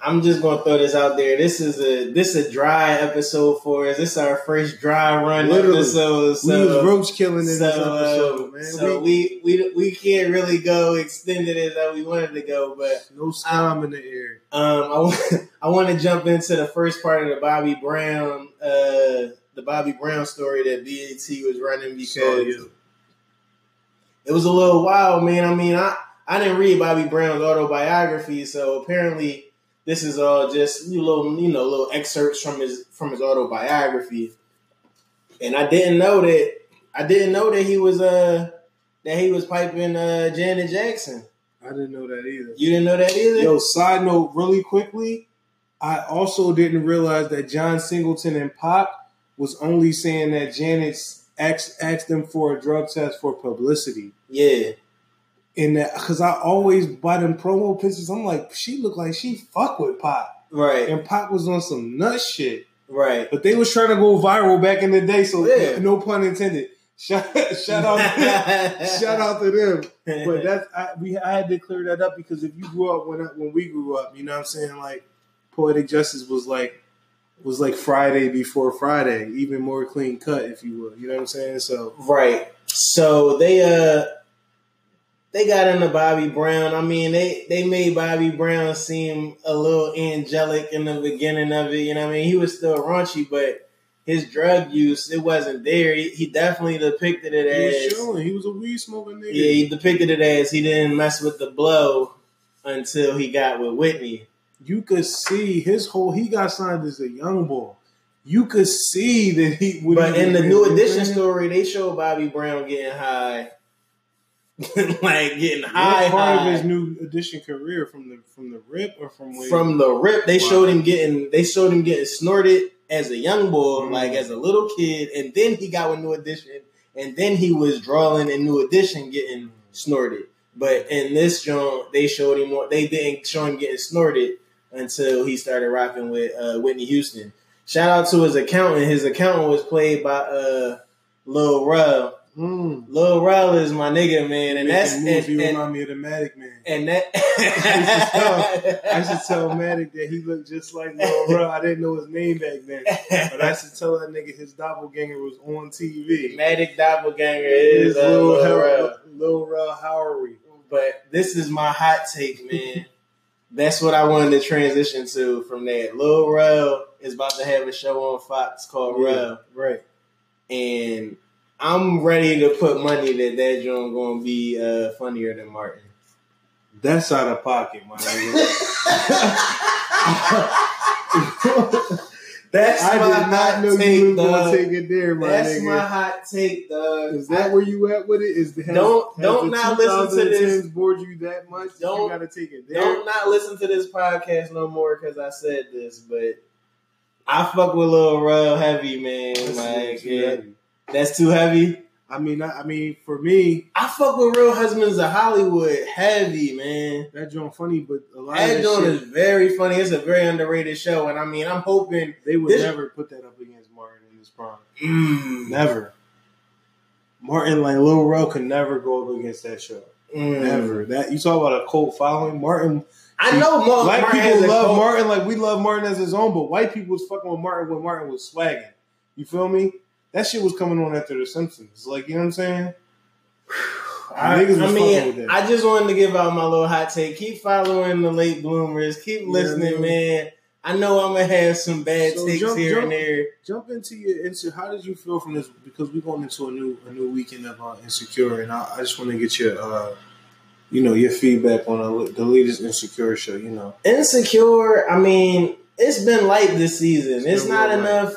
I'm just gonna throw this out there. This is a dry episode for us. This is our first dry run episode. So, we was roach killing in this episode, man. So we can't really go extended as we wanted to go, but no slime in the air. I want to jump into the first part of the Bobby Brown story that BET was running because it was a little wild, man. I mean, I didn't read Bobby Brown's autobiography, so apparently. This is all just little excerpts from his autobiography, and I didn't know that he was piping Janet Jackson. I didn't know that either. You didn't know that either. Yo, side note, really quickly, I also didn't realize that John Singleton and Pop was only saying that Janet asked them for a drug test for publicity. Yeah. And because I always buy them promo pictures, I'm like, she looked like she fuck with Pop. Right. And Pop was on some nut shit. Right. But they was trying to go viral back in the day, so no pun intended. Shout out to them. But I had to clear that up because if you grew up when we grew up, you know what I'm saying? Like, Poetic Justice was like Friday before Friday, even more clean cut, if you will. You know what I'm saying? So right. So they got into Bobby Brown. I mean, they made Bobby Brown seem a little angelic in the beginning of it. You know what I mean? He was still raunchy, but his drug use, it wasn't there. He definitely depicted it as... He was a weed-smoking nigga. Yeah, he depicted it as he didn't mess with the blow until he got with Whitney. You could see he got signed as a young boy. You could see that he... But in the New Edition story, they show Bobby Brown getting high. like getting high. Part of his new edition career from the rip or from where? From the rip, they showed him getting snorted as a young boy, like as a little kid, and then he got with New Edition, and then he was drawing in New Edition getting snorted. But in this joint, they showed him more. They didn't show him getting snorted until he started rocking with Whitney Houston. Shout out to his accountant. His accountant was played by Lil Rel. Lil Rel is my nigga, man, and that's movie remind me of the Matic Man. And that I should tell Matic that he looked just like Lil Rel. I didn't know his name back then, but I should tell that nigga his doppelganger was on TV. Matic doppelganger is Lil Rel Howery. But this is my hot take, man. That's what I wanted to transition to from that. Lil Rel is about to have a show on Fox called Rel, right? And I'm ready to put money that joint going to be funnier than Martin. That's out of pocket, my nigga. I did not know you were going to take it there, my nigga. That's my hot take, dog. Is that where you at with it? Don't listen to this. Bored you that much? You got to take it there. Don't not listen to this podcast no more because I said this, but I fuck with Lil Rel heavy, man. That's too heavy. I mean, for me, I fuck with Real Husbands of Hollywood heavy, man. That joint funny, but a lot of that joint is very funny. It's a very underrated show, and I mean, I'm hoping they would never put that up against Martin in this prime. Never. Martin, like Lil Rel, could never go up against that show. Never. That you talk about a cult following, Martin. I know black people love Martin like we love Martin as his own, but white people was fucking with Martin when Martin was swagging. You feel me? That shit was coming on after The Simpsons. Like, you know what I'm saying? I just wanted to give out my little hot take. Keep following the late bloomers. Keep listening, man. I know I'm going to have some bad takes here and there. Jump into your Insecure. How did you feel from this? Because we're going into a new weekend of Insecure, and I just want to get your your feedback on the latest Insecure show, you know. Insecure, I mean, it's been light this season. It's not enough.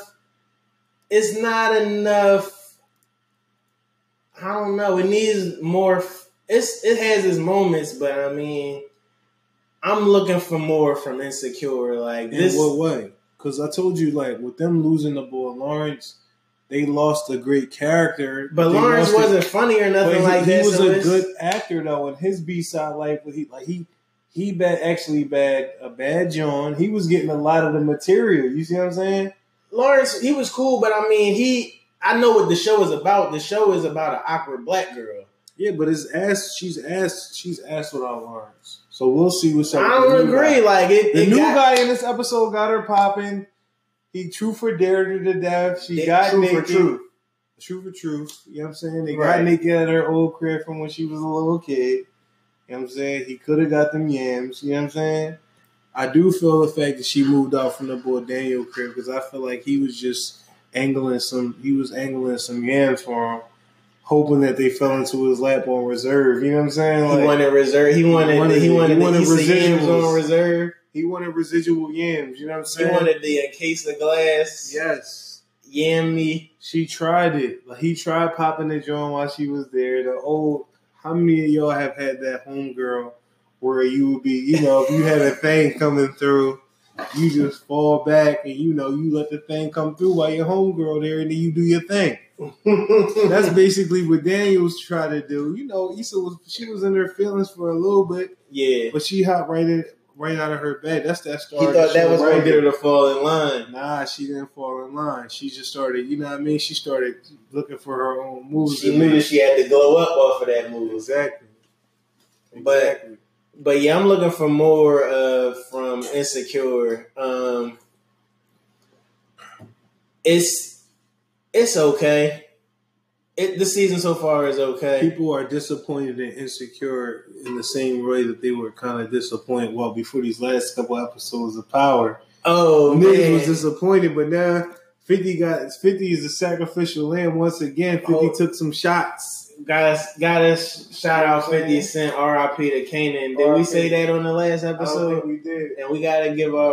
It's not enough. I don't know. It needs more. It has its moments, but I mean, I'm looking for more from Insecure. Like this. In what way? Because I told you, like with them losing the boy Lawrence, they lost a great character. But Lawrence wasn't funny or nothing like that. He was a good actor though, in his B-side life. He actually bad John. He was getting a lot of the material. You see what I'm saying? Lawrence, he was cool, but I mean, I know what the show is about. The show is about an awkward black girl. Yeah, but his ass, she's ass without Lawrence. So we'll see what's up. I don't agree. Like the new guy in this episode got her popping. He truth or dared her to death. She got naked. True for truth. You know what I'm saying? They got naked at her old crib from when she was a little kid. You know what I'm saying? He could have got them yams. You know what I'm saying? I do feel the fact that she moved out from the boy Daniel crib because I feel like he was just angling some yams for him, hoping that they fell into his lap on reserve. You know what I'm saying? Like, he wanted residuals on reserve. He wanted residual yams. You know what I'm saying? He wanted the case of glass. Yes. Yammy. She tried it. Like, he tried popping the joint while she was there. How many of y'all have had that homegirl? Where you would be, if you had a thing coming through, you just fall back and, you let the thing come through while your homegirl there and then you do your thing. That's basically what Daniel's trying to do. Issa she was in her feelings for a little bit. Yeah. But she hopped right out of her bed. That's that story. He thought that was going to get her to fall in line. Nah, she didn't fall in line. She just started, she started looking for her own moves. She knew that she had to glow up off of that move. Exactly. But yeah, I'm looking for more from Insecure. It's okay. The season so far is okay. People are disappointed and Insecure in the same way that they were kind of disappointed before these last couple episodes of Power. Oh, niggas was disappointed, but now 50 is a sacrificial lamb once again. 50 took some shots. Got us shout out 50 Cent, R.I.P. to Kanan. Did we say that on the last episode? I don't think we did. And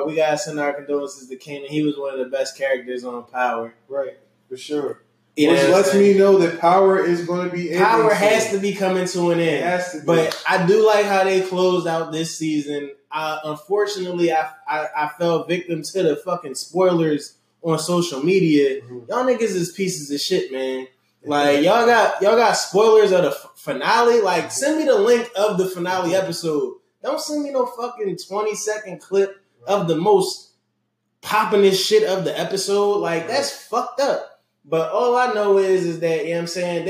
we gotta send our condolences to Kanan. He was one of the best characters on Power. Right, for sure. Which lets me know that power is going to be ending. Power has to be coming to an end. It has to be. But I do like how they closed out this season. Unfortunately, I fell victim to the fucking spoilers on social media. Mm-hmm. Y'all niggas is pieces of shit, man. Like, y'all got spoilers of the finale. Like, send me the link of the finale episode. Don't send me no fucking 20-second clip of the most poppin'est shit of the episode. Like, that's fucked up. But all I know is that, you know what I'm saying,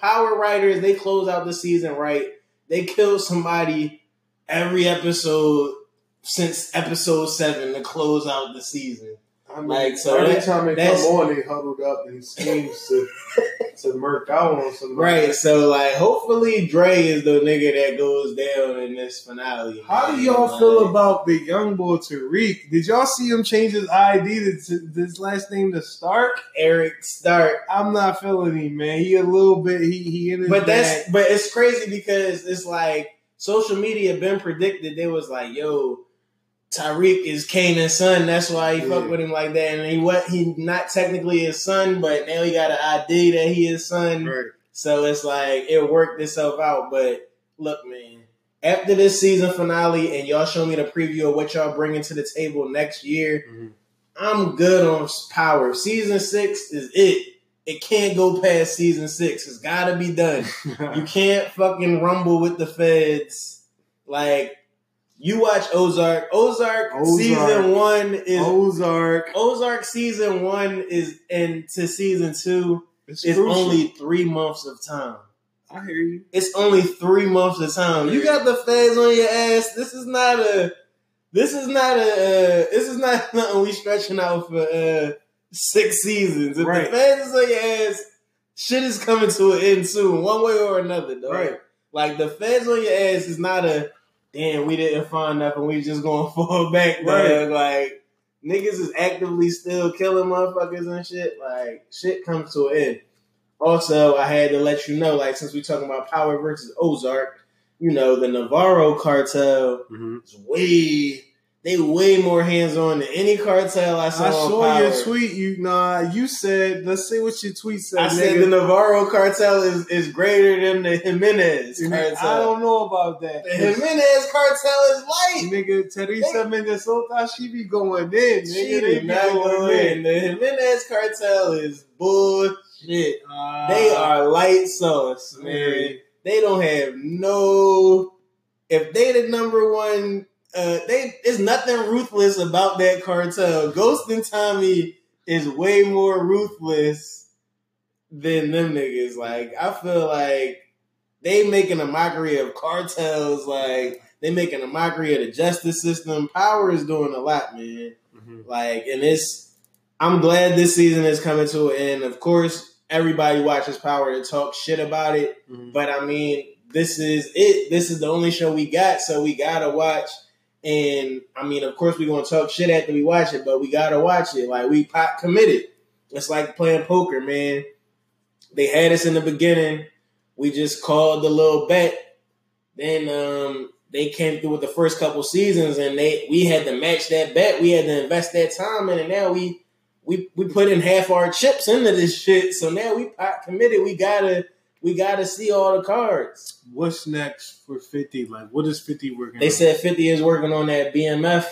Power Writers, they close out the season right. They kill somebody every episode since episode 7 to close out the season. I mean, like, so every time they come on, they huddled up and schemes to murk out on somebody. Right, so, like, hopefully Dre is the nigga that goes down in this finale. How do y'all feel about Big Young Boy Tariq? Did y'all see him change his ID to his last name to Stark? Eric Stark. I'm not feeling him, man. He a little bit, he in his But it's crazy because it's like, social media been predicted. They was like, yo, Tariq is Kanan's son. That's why he fucked with him like that. And he not technically his son, but now he got an ID that he his son. Right. So it's like it worked itself out. But look, man, after this season finale and y'all show me the preview of what y'all bringing to the table next year, mm-hmm. I'm good on Power. Season 6 is it. It can't go past season 6. It's got to be done. You can't fucking rumble with the feds. Like, you watch Ozark. Season 1 is into season 2. It's only 3 months of time. I hear you. It's only 3 months of time. You got the feds on your ass. This is not nothing we stretching out for 6 seasons. If the feds is on your ass, shit is coming to an end soon, one way or another, though. Right. Like, the feds on your ass is not a damn, we didn't find nothing. We just gonna fall back, dog. Like, niggas is actively still killing motherfuckers and shit. Like, shit comes to an end. Also, I had to let you know, like, since we talking about Power versus Ozark, you know, the Navarro cartel is way more hands on than any cartel I saw. I saw on Power. Your tweet. You said, let's see what your tweet said. I said the Navarro cartel is greater than the Jimenez cartel. I don't know about that. The Jimenez cartel is light. Nigga, Teresa Minnesota, she be going in. She be not going in. The Jimenez cartel is bullshit. They are light sauce, man. They don't have no. If they the number one. There's nothing ruthless about that cartel. Ghost and Tommy is way more ruthless than them niggas. Like, I feel like they making a mockery of cartels. Like, they making a mockery of the justice system. Power is doing a lot, man. Mm-hmm. Like, and I'm glad this season is coming to an end. Of course, everybody watches Power to talk shit about it. Mm-hmm. But I mean, this is it. This is the only show we got, so we gotta watch. And, I mean, of course, we're going to talk shit after we watch it, but we got to watch it. Like, we committed. It's like playing poker, man. They had us in the beginning. We just called the little bet. Then they came through with the first couple seasons, and we had to match that bet. We had to invest that time in, and now we put in half our chips into this shit. So now we committed. We gotta see all the cards. What's next for 50? Like, what is 50 working on? They said 50 is working on that BMF,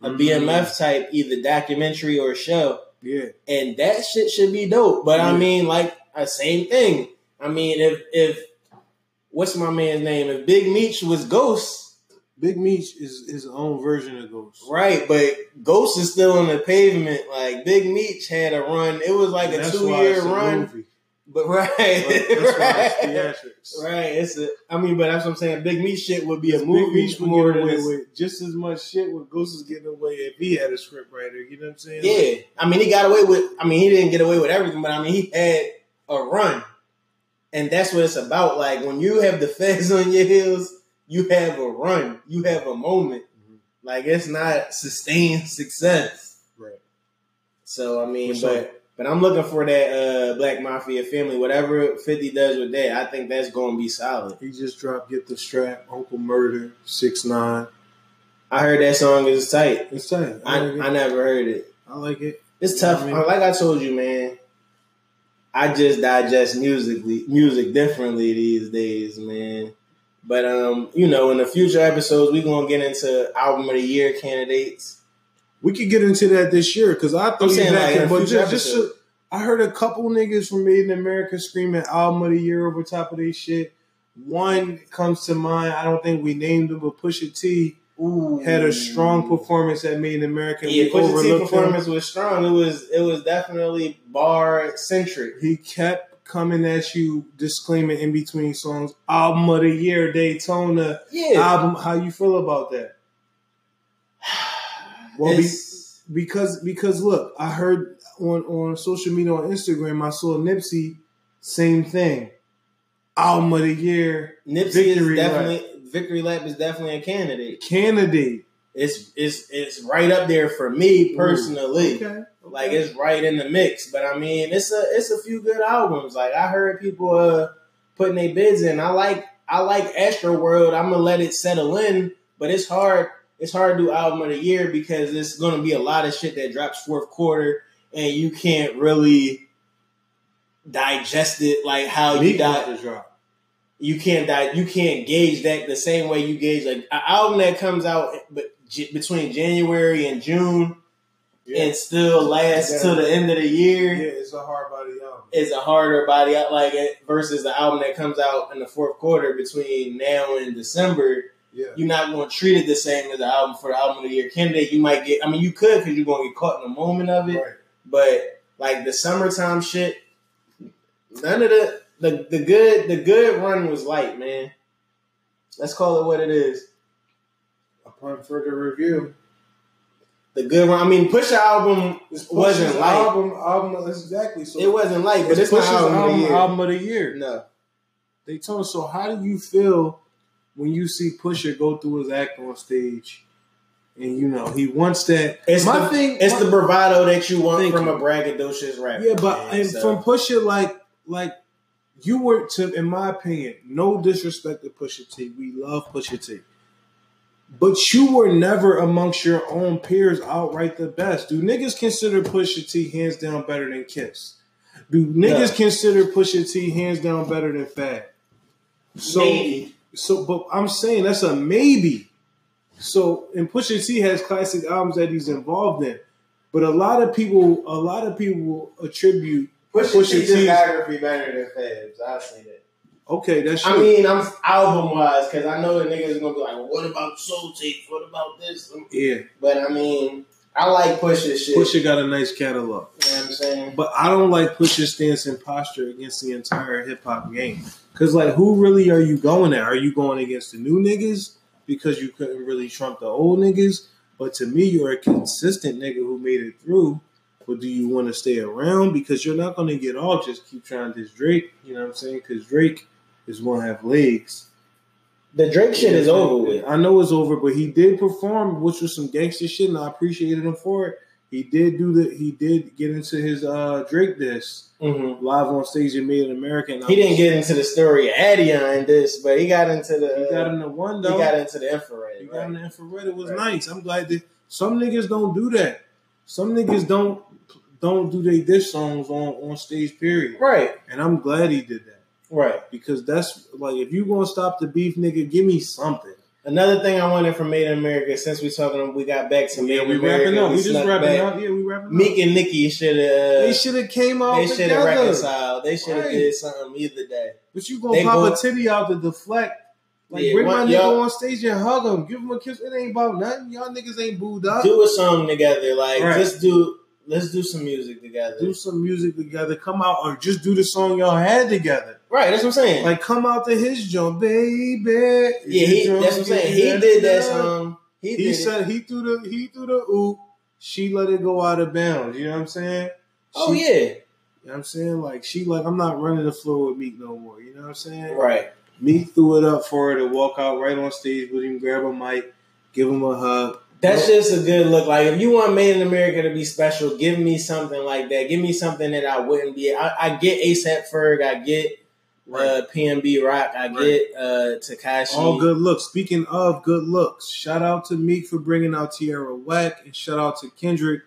BMF type, either documentary or show. Yeah. And that shit should be dope. But I mean, like, same thing. I mean, if what's my man's name? If Big Meech was Ghost. Big Meech is his own version of Ghost. Right, but Ghost is still on the pavement. Like, Big Meech had a run. It was like a 2-year run. Movie. But but that's what I'm saying. Big Meech shit would be a movie. Big Meech would get away with just as much shit what Ghost is getting away if he had a script writer. You know what I'm saying? Yeah, like, I mean, he didn't get away with everything, but I mean, he had a run, and that's what it's about. Like, when you have the feds on your heels, you have a run, you have a moment. Mm-hmm. Like, it's not sustained success, right? So I mean, But I'm looking for that Black Mafia Family. Whatever 50 does with that, I think that's going to be solid. He just dropped Get the Strap, Uncle Murder, 6ix9ine. I heard that song is tight. It's tight. I never heard it. I like it. It's tough. I mean? Like I told you, man, I just digest music differently these days, man. But, you know, in the future episodes, we're going to get into album of the year candidates. We could get into that this year because I thought I heard a couple niggas from Made in America screaming album of the year over top of their shit. One comes to mind. I don't think we named him, but Pusha T had a strong performance at Made in America. Yeah, Pusha T's performance was strong. It was definitely bar centric. He kept coming at you, disclaiming in between songs, album of the year, Daytona, album. How you feel about that? Well, because look, I heard on social media, on Instagram, I saw Nipsey, same thing. Album of the year, Nipsey is definitely, Victory Lap is definitely a candidate. It's right up there for me personally. Okay. Like, it's right in the mix. But, I mean, it's a few good albums. Like, I heard people putting their bids in. I like Astroworld. I'm going to let it settle in. But it's hard. It's hard to do album of the year because it's going to be a lot of shit that drops fourth quarter. And you can't really digest it like how you digest. You can't gauge that the same way you gauge like an album that comes out between January and June. Yeah. And still lasts till the end of the year. Yeah, it's a hard body album. It's a harder body out like it versus the album that comes out in the fourth quarter between now and December. Yeah. You're not going to treat it the same as the album for the album of the year candidate. You might get, I mean, you could because you're going to get caught in the moment of it. Right. But like the summertime shit, none of the good run was light, man. Let's call it what it is. Upon further review. The good one. I mean, Pusha album wasn't light. Album exactly. So it wasn't light, but it's not album of the year. No, Daytona. So how do you feel when you see Pusha go through his act on stage, and you know he wants that? It's the bravado that you want from a braggadocious rapper. Yeah, but from Pusha, like you were to, in my opinion, no disrespect to Pusha T. We love Pusha T. But you were never amongst your own peers outright the best. Do niggas consider Pusha T hands down better than Kiss? Do niggas consider Pusha T hands down better than Fab? So, maybe. So, but I'm saying that's a maybe. So, and Pusha T has classic albums that he's involved in, but a lot of people attribute Pusha T's discography better than Fab's. I see that. Okay, that's true. I mean, I'm album-wise, because I know the niggas are going to be like, well, what about Soul Tapes? What about this? Yeah. But, I mean, I like Pusha's shit. Pusha got a nice catalog. You know what I'm saying? But I don't like Pusha's stance and posture against the entire hip-hop game. Because, like, who really are you going at? Are you going against the new niggas because you couldn't really trump the old niggas? But to me, you're a consistent nigga who made it through. But do you want to stay around? Because you're not going to get off. Just keep trying this Drake. You know what I'm saying? Because Drake is gonna have legs. The Drake shit is over with. I know it's over, but he did perform, which was some gangster shit, and I appreciated him for it. He did get into his Drake diss live on stage in Made in America. He didn't get into the story of Addion diss, but he got into the. He got into one though. He got into the infrared. He got into the infrared. It was nice. I'm glad that some niggas don't do that. Some niggas don't do their diss songs on stage. Period. Right. And I'm glad he did that. Right. Because that's, like, if you going to stop the beef, nigga, give me something. Another thing I wanted from Made in America, since we talking, we got back to Made in America. Wrapping up. We just wrapping back up. Yeah, we wrapping up. Meek and Nicki should have... They should have came out together. They should have reconciled. They should have did something either day. But you going to pop a titty out to deflect. Like, bring my nigga on stage and hug him. Give him a kiss. It ain't about nothing. Y'all niggas ain't booed up. Do a song together. Like, just do... Let's do some music together. Do some music together. Come out or just do the song y'all had together. Right, that's what I'm saying. Like, come out to his joint, baby. That's what I'm saying. He did that song. He threw the oop. She let it go out of bounds. You know what I'm saying? You know what I'm saying? Like, she like, I'm not running the floor with Meek no more. You know what I'm saying? Right. Meek threw it up for her to walk out right on stage with him, grab a mic, give him a hug. That's just a good look. Like, if you want Made in America to be special, give me something like that. Give me something that I wouldn't be. I get A$AP Ferg. I get PNB Rock. I get Tekashi. All good looks. Speaking of good looks, shout out to Meek for bringing out Tierra Whack, and shout out to Kendrick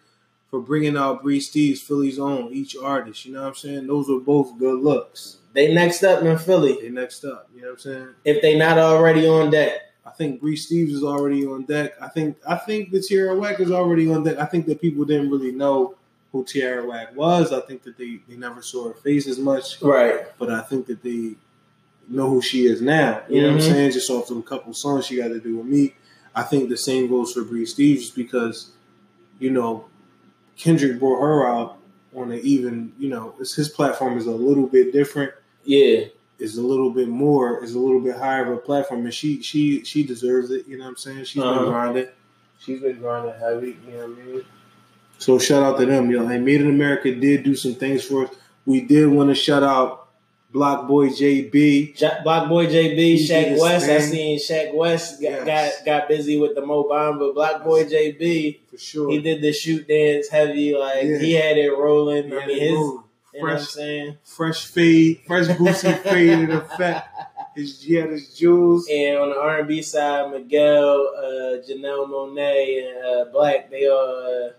for bringing out Bri Steves, Philly's own, each artist. You know what I'm saying? Those are both good looks. They next up in Philly. They next up. You know what I'm saying? If they not already on deck. I think Bri Steves is already on deck. I think the Tierra Whack is already on deck. I think that people didn't really know who Tierra Whack was. I think that they never saw her face as much. Right. But I think that they know who she is now. You know what I'm saying? Just off them couple songs she got to do with me. I think the same goes for Bri Steves because, you know, Kendrick brought her out on an even, you know, his platform is a little bit different. Yeah. Is a little bit more, is a little bit higher of a platform, and she deserves it. You know what I'm saying? She's been grinding. She's been grinding heavy. You know what I mean? So shout out to them, you know. Hey, Made in America did do some things for us. We did want to shout out Block Boy JB. Shaq West. I seen Shaq West got busy with the Mo Bamba. Block Boy JB, for sure. He did the shoot dance heavy. Like he had it rolling. I mean his. Fresh, you know what I'm fresh fade, fresh Boosie fade in effect. His jewels. And on the R&B side, Miguel, Janelle Monae, and Black, they all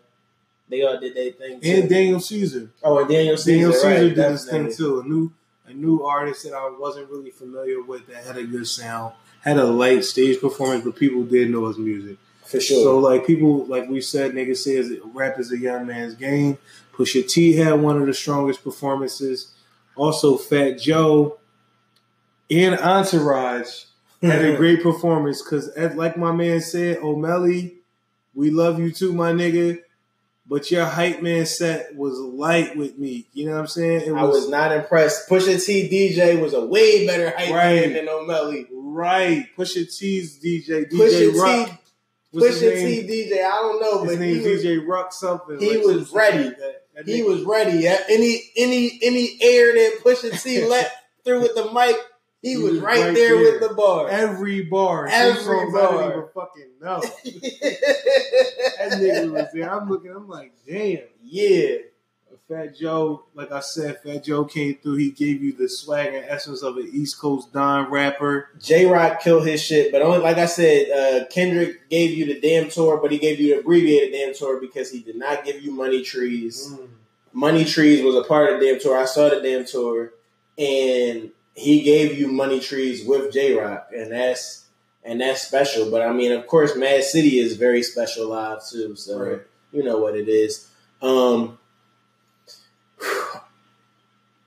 did their thing too. And Daniel Caesar. Oh, and Daniel Caesar did his thing too. A new artist that I wasn't really familiar with that had a good sound, had a light stage performance, but people did know his music. For sure. So like people, like we said, niggas says rap is a young man's game. Pusha T had one of the strongest performances. Also, Fat Joe and Entourage had a great performance because, like my man said, O'Malley, we love you too, my nigga. But your hype man set was light with me. You know what I'm saying? I was not impressed. Pusha T DJ was a way better hype man than O'Malley. Right. Pusha T's DJ, Rock. Pusha T, DJ, I don't know, but his name DJ Rock something. He was ready. He was ready. Any air that Pusha T let through with the mic, he was right there with the bar. Every bar. I don't even fucking know. That nigga was there. I'm like, damn. Yeah. Fat Joe, like I said, Fat Joe came through. He gave you the swag and essence of an East Coast Don rapper. J-Rock killed his shit, but only like I said, Kendrick gave you the damn tour, but he gave you the abbreviated damn tour because he did not give you Money Trees. Money Trees was a part of the damn tour. I saw the damn tour, and he gave you Money Trees with J-Rock, and that's special. But I mean, of course, Mad City is very special live too, so you know what it is.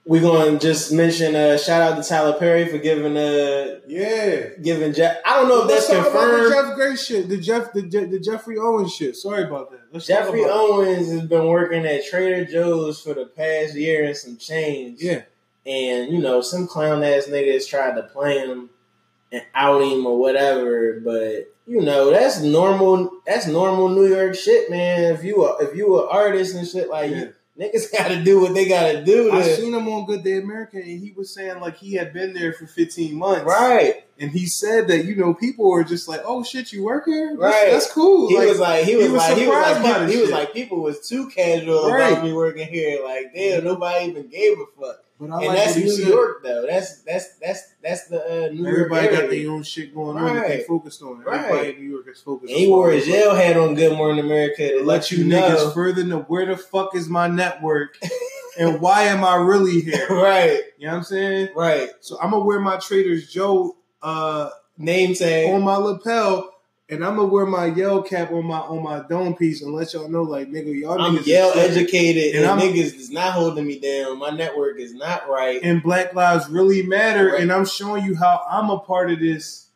We're going to just mention shout out to Tyler Perry for giving Jeff. I don't know if that's confirmed. About the Jeff Gray shit, the Jeffrey Owens shit. Sorry about that. Jeffrey Owens has been working at Trader Joe's for the past year and some change. Yeah, and you know some clown ass niggas tried to play him and out him or whatever, but you know that's normal. That's normal New York shit, man. If you an artist and shit like you. Niggas got to do what they got to do. I seen him on Good Day America, and he was saying, like, he had been there for 15 months. Right. And he said that, you know, people were just like, oh, shit, you work here? Right. That's cool. He was like, people was too casual about me working here. Like, damn, nobody even gave a fuck. But that's New York, though. That's the New York. Everybody got their own shit going on that they focused on. Everybody in New York is focused on. He wore his jail hat on Good Morning America to let you niggas further know where the fuck is my network and why am I really here? Right. You know what I'm saying? Right. So I'm going to wear my Trader Joe name tag on my lapel. And I'm gonna wear my Yale cap on my dome piece and let y'all know, like, nigga, y'all I'm niggas Yale educated and niggas is not holding me down. My network is not right. And Black Lives really matter. Right. And I'm showing you how I'm a part of this,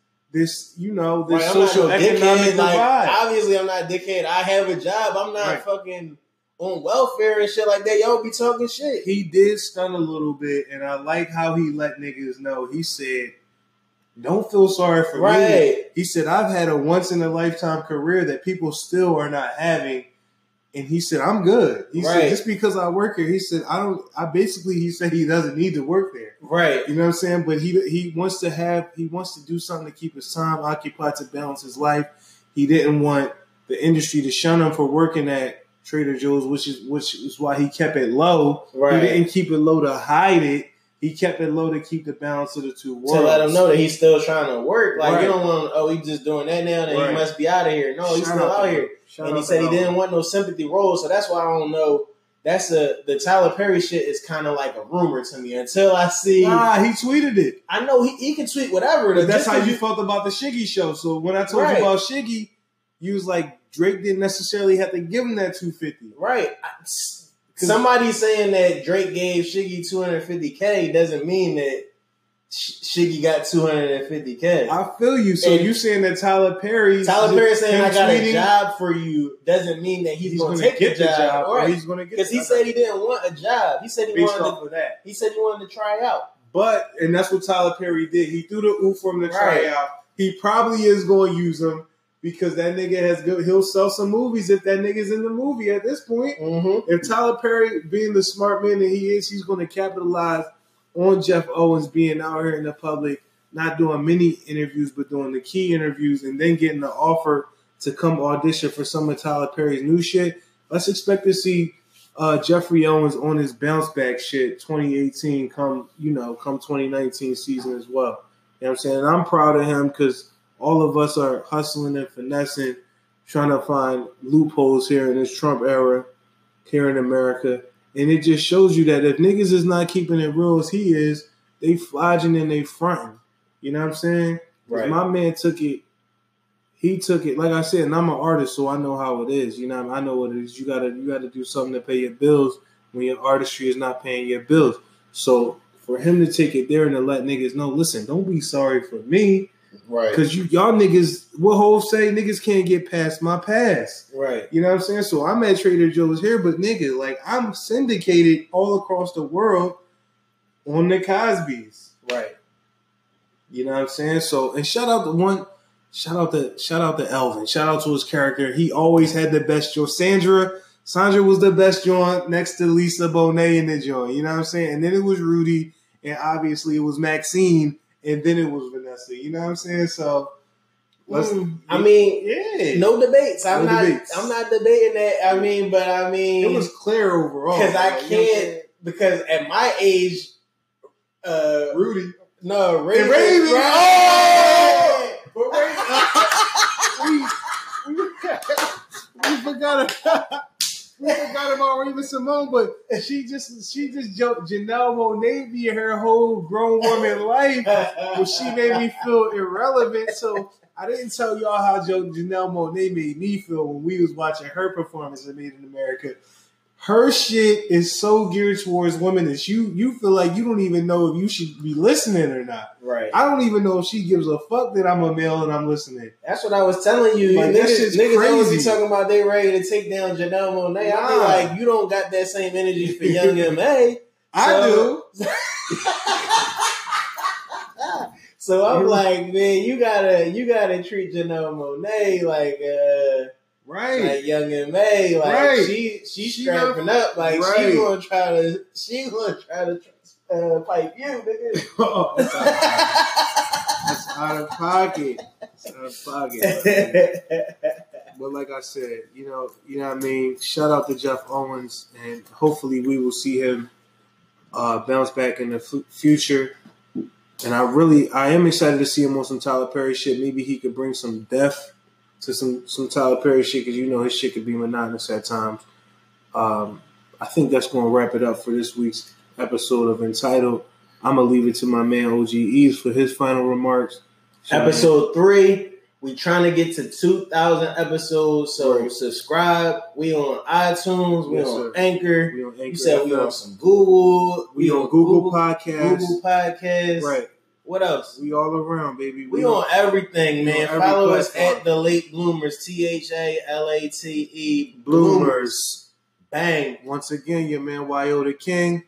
you know, this social economic divide. Like, obviously, I'm not a dickhead. I have a job. I'm not fucking on welfare and shit like that. Y'all be talking shit. He did stun a little bit, and I like how he let niggas know. He said, don't feel sorry for me. He said, I've had a once-in-a-lifetime career that people still are not having. And he said, I'm good. He said, just because I work here, he said, he said he doesn't need to work there. Right. You know what I'm saying? But he wants to do something to keep his time occupied to balance his life. He didn't want the industry to shun him for working at Trader Joe's, which is why he kept it low. Right. He didn't keep it low to hide it. He kept it low to keep the balance of the two worlds. To let him know that he's still trying to work. Like, you don't want him, oh, he's just doing that now, then he must be out of here. No, he's still out here. And he said he didn't want no sympathy role, so that's why I don't know. That's the Tyler Perry shit is kind of like a rumor to me until I see. Nah, he tweeted it. I know he can tweet whatever. That's how you felt about the Shiggy show. So when I told you about Shiggy, you was like, Drake didn't necessarily have to give him that $250. Right. Somebody saying that Drake gave Shiggy $250K doesn't mean that Shiggy got $250K. I feel you. So you saying that Tyler Perry saying I got a job for you doesn't mean that he's going to get the job. Right? He's going to get because he said he didn't want a job. He said he wanted that. He said he wanted to try out. But and that's what Tyler Perry did. He threw the oof from the tryout. He probably is going to use him because that nigga has good. He'll sell some movies if that nigga's in the movie at this point. Mm-hmm. If Tyler Perry, being the smart man that he is, he's going to capitalize on Jeff Owens being out here in the public, not doing many interviews, but doing the key interviews and then getting the offer to come audition for some of Tyler Perry's new shit. Let's expect to see Jeffrey Owens on his bounce back shit 2018 come 2019 season as well. You know what I'm saying? And I'm proud of him because all of us are hustling and finessing, trying to find loopholes here in this Trump era here in America. And it just shows you that if niggas is not keeping it real as he is, they flogging and they fronting. You know what I'm saying? Right. My man took it. He took it. Like I said, and I'm an artist, so I know how it is. You know what I mean? I know what it is. You gotta do something to pay your bills when your artistry is not paying your bills. So for him to take it there and to let niggas know, listen, don't be sorry for me. Right. Because y'all niggas, what hoes say, niggas can't get past my past. Right. You know what I'm saying? So I'm at Trader Joe's here, but nigga, like I'm syndicated all across the world on the Cosby's. Right. You know what I'm saying? So and shout out to Elvin. Shout out to his character. He always had the best joint. Sandra was the best joint next to Lisa Bonet in the joint. You know what I'm saying? And then it was Rudy, and obviously it was Maxine. And then it was Vanessa, you know what I'm saying? So, no debates. I'm not debating that. It was clear overall. Because I can't. Because at my age, Raven. Oh! But we forgot about. We forgot about Raven Simone, but she just jumped Janelle Monáe via her whole grown woman life, but she made me feel irrelevant. So I didn't tell y'all how Janelle Monáe made me feel when we was watching her performance in Made in America. Her shit is so geared towards women that you feel like you don't even know if you should be listening or not. Right. I don't even know if she gives a fuck that I'm a male and I'm listening. That's what I was telling you. Like, niggas always be talking about they ready to take down Janelle Monáe. Nah. I feel like you don't got that same energy for Young M.A. I do. So I'm like, man, you gotta treat Janelle Monáe like right, like Young M.A., like she's strapping up, like she's gonna try to pipe you, nigga. Oh, that's out of pocket. It's out of pocket. But like I said, you know what I mean. Shout out to Jeff Owens, and hopefully we will see him bounce back in the future. And I am excited to see him on some Tyler Perry shit. Maybe he could bring some depth to some Tyler Perry shit, because his shit could be monotonous at times. I think that's going to wrap it up for this week's episode of Entitled. I'm going to leave it to my man OG Eves for his final remarks. Episode 3. We trying to get to 2,000 episodes, so subscribe. We on iTunes. We on Anchor. We on Anchor. You said we on some Google. We on Google Podcasts. Google Podcasts. Right. What else? We all around, baby. We on everything, man. Follow us at The Late Bloomers, THALATE Bloomers. Bang. Once again, your man YO the King,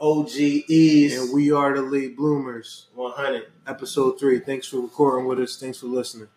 OGEs, and we are The Late Bloomers. 100. Episode 3. Thanks for recording with us. Thanks for listening.